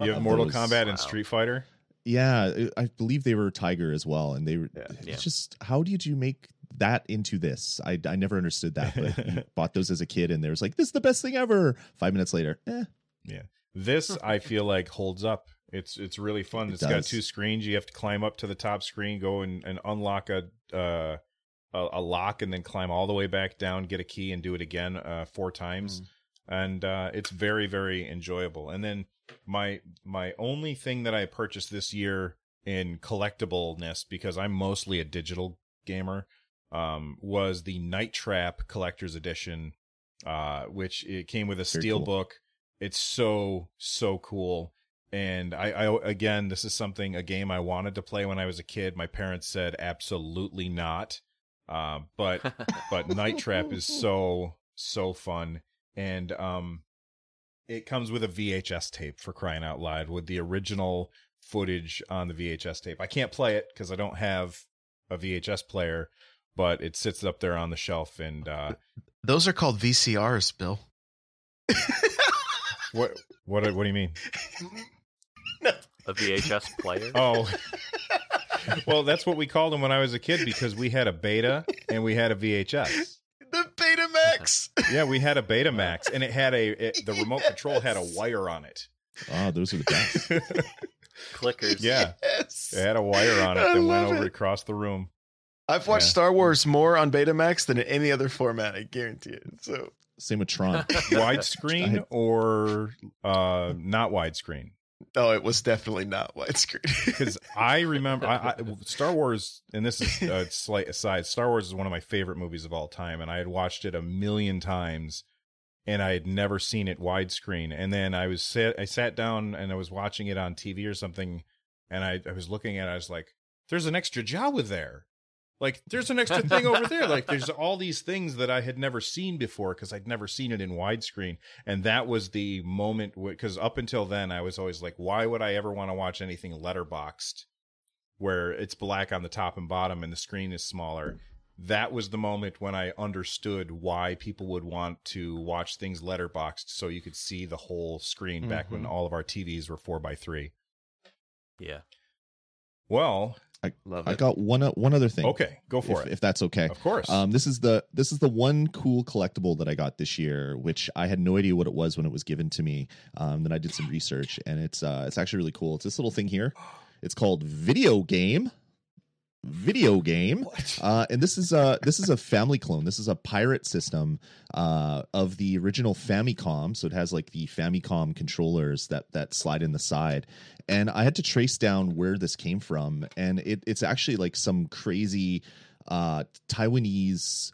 You have Mortal Kombat and Street Fighter? Yeah, I believe they were Tiger as well. And they were just, how did you make that into this? I never understood that. But you bought those as a kid and there was like, this is the best thing ever. 5 minutes later. Yeah. This, I feel like, holds up. It's really fun. It's got two screens. You have to climb up to the top screen, go and unlock a lock, and then climb all the way back down, get a key, and do it again 4 times. And it's very, very enjoyable. And then my only thing that I purchased this year in collectibleness, because I'm mostly a digital gamer, was the Night Trap Collector's Edition, which it came with a steel book. It's so cool. And I again, this is a game I wanted to play when I was a kid. My parents said absolutely not. But Night Trap is so fun. And it comes with a VHS tape, for crying out loud, with the original footage on the VHS tape. I can't play it because I don't have a VHS player, but it sits up there on the shelf. And those are called VCRs, Bill. What do you mean? No. A VHS player? Oh. Well, that's what we called them when I was a kid, because we had a Beta and we had a VHS. The Betamax. Yeah, we had a Betamax, and it had the remote control had a wire on it. Oh, those are the best. Clickers. Yeah. Yes. It had a wire on it that went over across the room. I've watched Star Wars more on Betamax than in any other format, I guarantee it. So same with Tron. Widescreen or not widescreen? No, it was definitely not widescreen. Because I remember Star Wars, and this is a slight aside, Star Wars is one of my favorite movies of all time, and I had watched it 1,000,000 times, and I had never seen it widescreen. And then I sat down, and I was watching it on TV or something, and I was looking at it, I was like, there's an extra Jawa there. Like, there's an extra thing over there. Like, there's all these things that I had never seen before because I'd never seen it in widescreen. And that was the moment, because up until then, I was always like, why would I ever want to watch anything letterboxed where it's black on the top and bottom and the screen is smaller? That was the moment when I understood why people would want to watch things letterboxed so you could see the whole screen back when all of our TVs were 4x3. Yeah. Well... I got one other thing. Okay, go for it. If that's okay. Of course. This is the one cool collectible that I got this year, which I had no idea what it was when it was given to me. Then I did some research, and it's actually really cool. It's this little thing here. It's called Video Game. video game. And this is a family clone. This is a pirate system of the original Famicom. So it has like the Famicom controllers that slide in the side. And I had to trace down where this came from. And it's actually like some crazy Taiwanese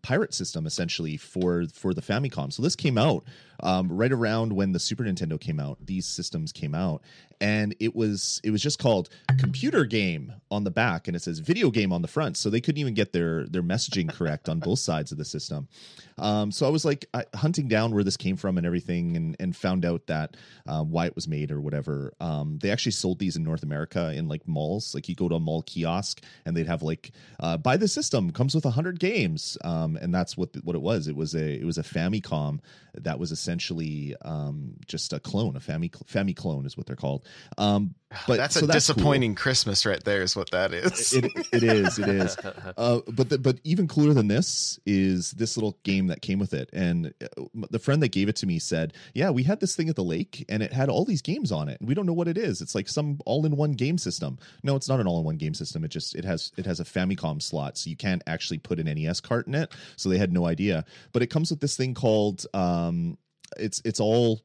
pirate system essentially for the Famicom. So this came out right around when the Super Nintendo came out. These systems came out, and it was just called computer game on the back, and it says video game on the front. So they couldn't even get their messaging correct on both sides of the system. So I was like hunting down where this came from and everything, and found out that why it was made or whatever. They actually sold these in North America in like malls. Like you go to a mall kiosk and they'd have like buy the system, comes with 100 games. And that's what it was. It was a Famicom that was essentially just a clone. A Famiclone is what they're called. But that's disappointing cool. Christmas right there is what that is. It is. But even cooler than this is this little game that came with it. And the friend that gave it to me said, "Yeah, we had this thing at the lake, and it had all these games on it, and we don't know what it is. It's like some all-in-one game system." No, it's not an all-in-one game system. It just it has a Famicom slot, so you can't actually put an NES cart in it. So they had no idea. But it comes with this thing called it's all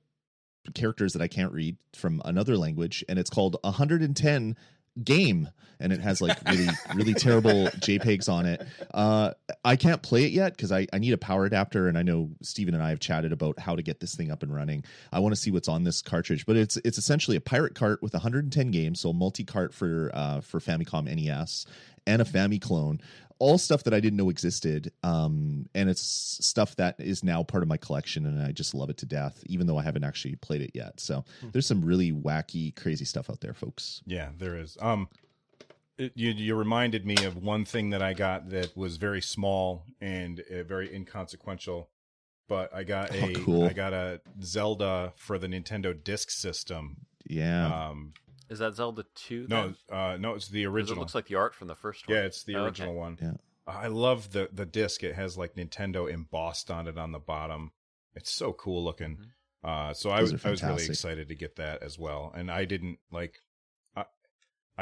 characters that I can't read from another language, and it's called 110 Game, and it has like really really terrible JPEGs on it. I can't play it yet because I need a power adapter, and I know Steven and I have chatted about how to get this thing up and running. I want to see what's on this cartridge, but it's essentially a pirate cart with 110 games, so a multi-cart for Famicom NES and a Famiclone. All stuff that I didn't know existed, and it's stuff that is now part of my collection, and I just love it to death, even though I haven't actually played it yet. So there's some really wacky, crazy stuff out there, folks. Yeah, there is. You reminded me of one thing that I got that was very small and very inconsequential, but I got a Zelda for the Nintendo Disk System. Yeah. Is that Zelda 2? No, no, it's the original. It looks like the art from the first one. Yeah, it's the original one. Yeah. I love the disc. It has like Nintendo embossed on it on the bottom. It's so cool looking. Mm-hmm. So I was really excited to get that as well. And I didn't I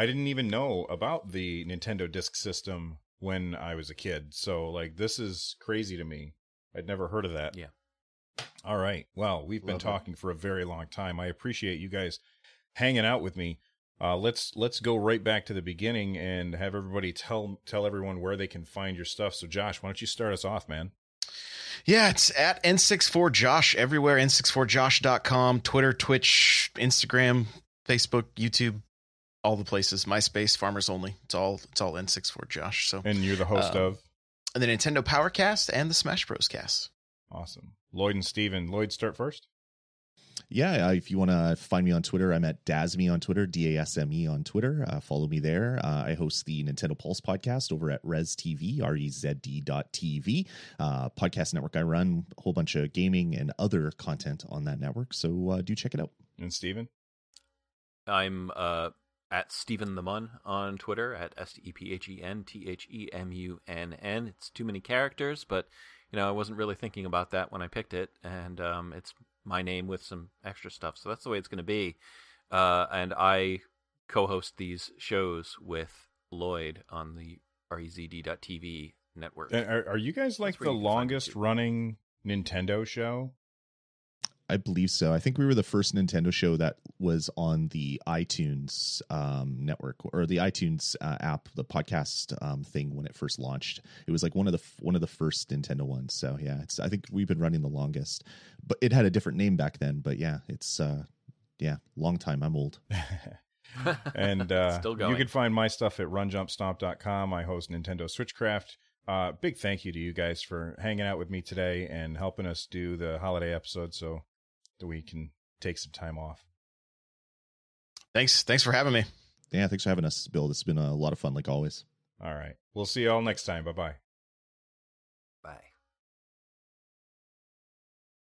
didn't even know about the Nintendo Disk System when I was a kid. So like this is crazy to me. I'd never heard of that. Yeah. All right. Well, we've been talking for a very long time. I appreciate you guys hanging out with me. Let's go right back to the beginning and have everybody tell everyone where they can find your stuff. So Josh, why don't you start us off, man? Yeah, it's at N64Josh everywhere, N64Josh.com, Twitter, Twitch, Instagram, Facebook, YouTube, all the places, MySpace, Farmers Only. It's all N64Josh. So and you're the host of the Nintendo Powercast and the Smash Bros. Cast. Awesome. Lloyd and Steven. Lloyd, start first. Yeah, if you want to find me on Twitter, I'm at Dasme on Twitter, D-A-S-M-E on Twitter. Follow me there. I host the Nintendo Pulse Podcast over at RezTV, REZD.TV. Podcast network I run, a whole bunch of gaming and other content on that network, so do check it out. And Steven? I'm at Steven the Mun on Twitter, at S-T-E-P-H-E-N-T-H-E-M-U-N-N. It's too many characters, but you know, I wasn't really thinking about that when I picked it, and it's my name with some extra stuff, so that's the way it's going to be. And I co-host these shows with Lloyd on the REZD.TV network. Are you guys like the longest running Nintendo show? I believe so. I think we were the first Nintendo show that was on the iTunes network or the iTunes app, the podcast thing when it first launched. It was like one of the first Nintendo ones. So yeah, I think we've been running the longest, but it had a different name back then. But yeah, it's long time. I'm old. And still going. You can find my stuff at runjumpstomp.com. I host Nintendo Switchcraft. Big thank you to you guys for hanging out with me today and helping us do the holiday episode. So we can take some time off. Thanks for having me. Yeah, thanks for having us, Bill. It's been a lot of fun, like always. All right, we'll see you all next time. Bye-bye. Bye.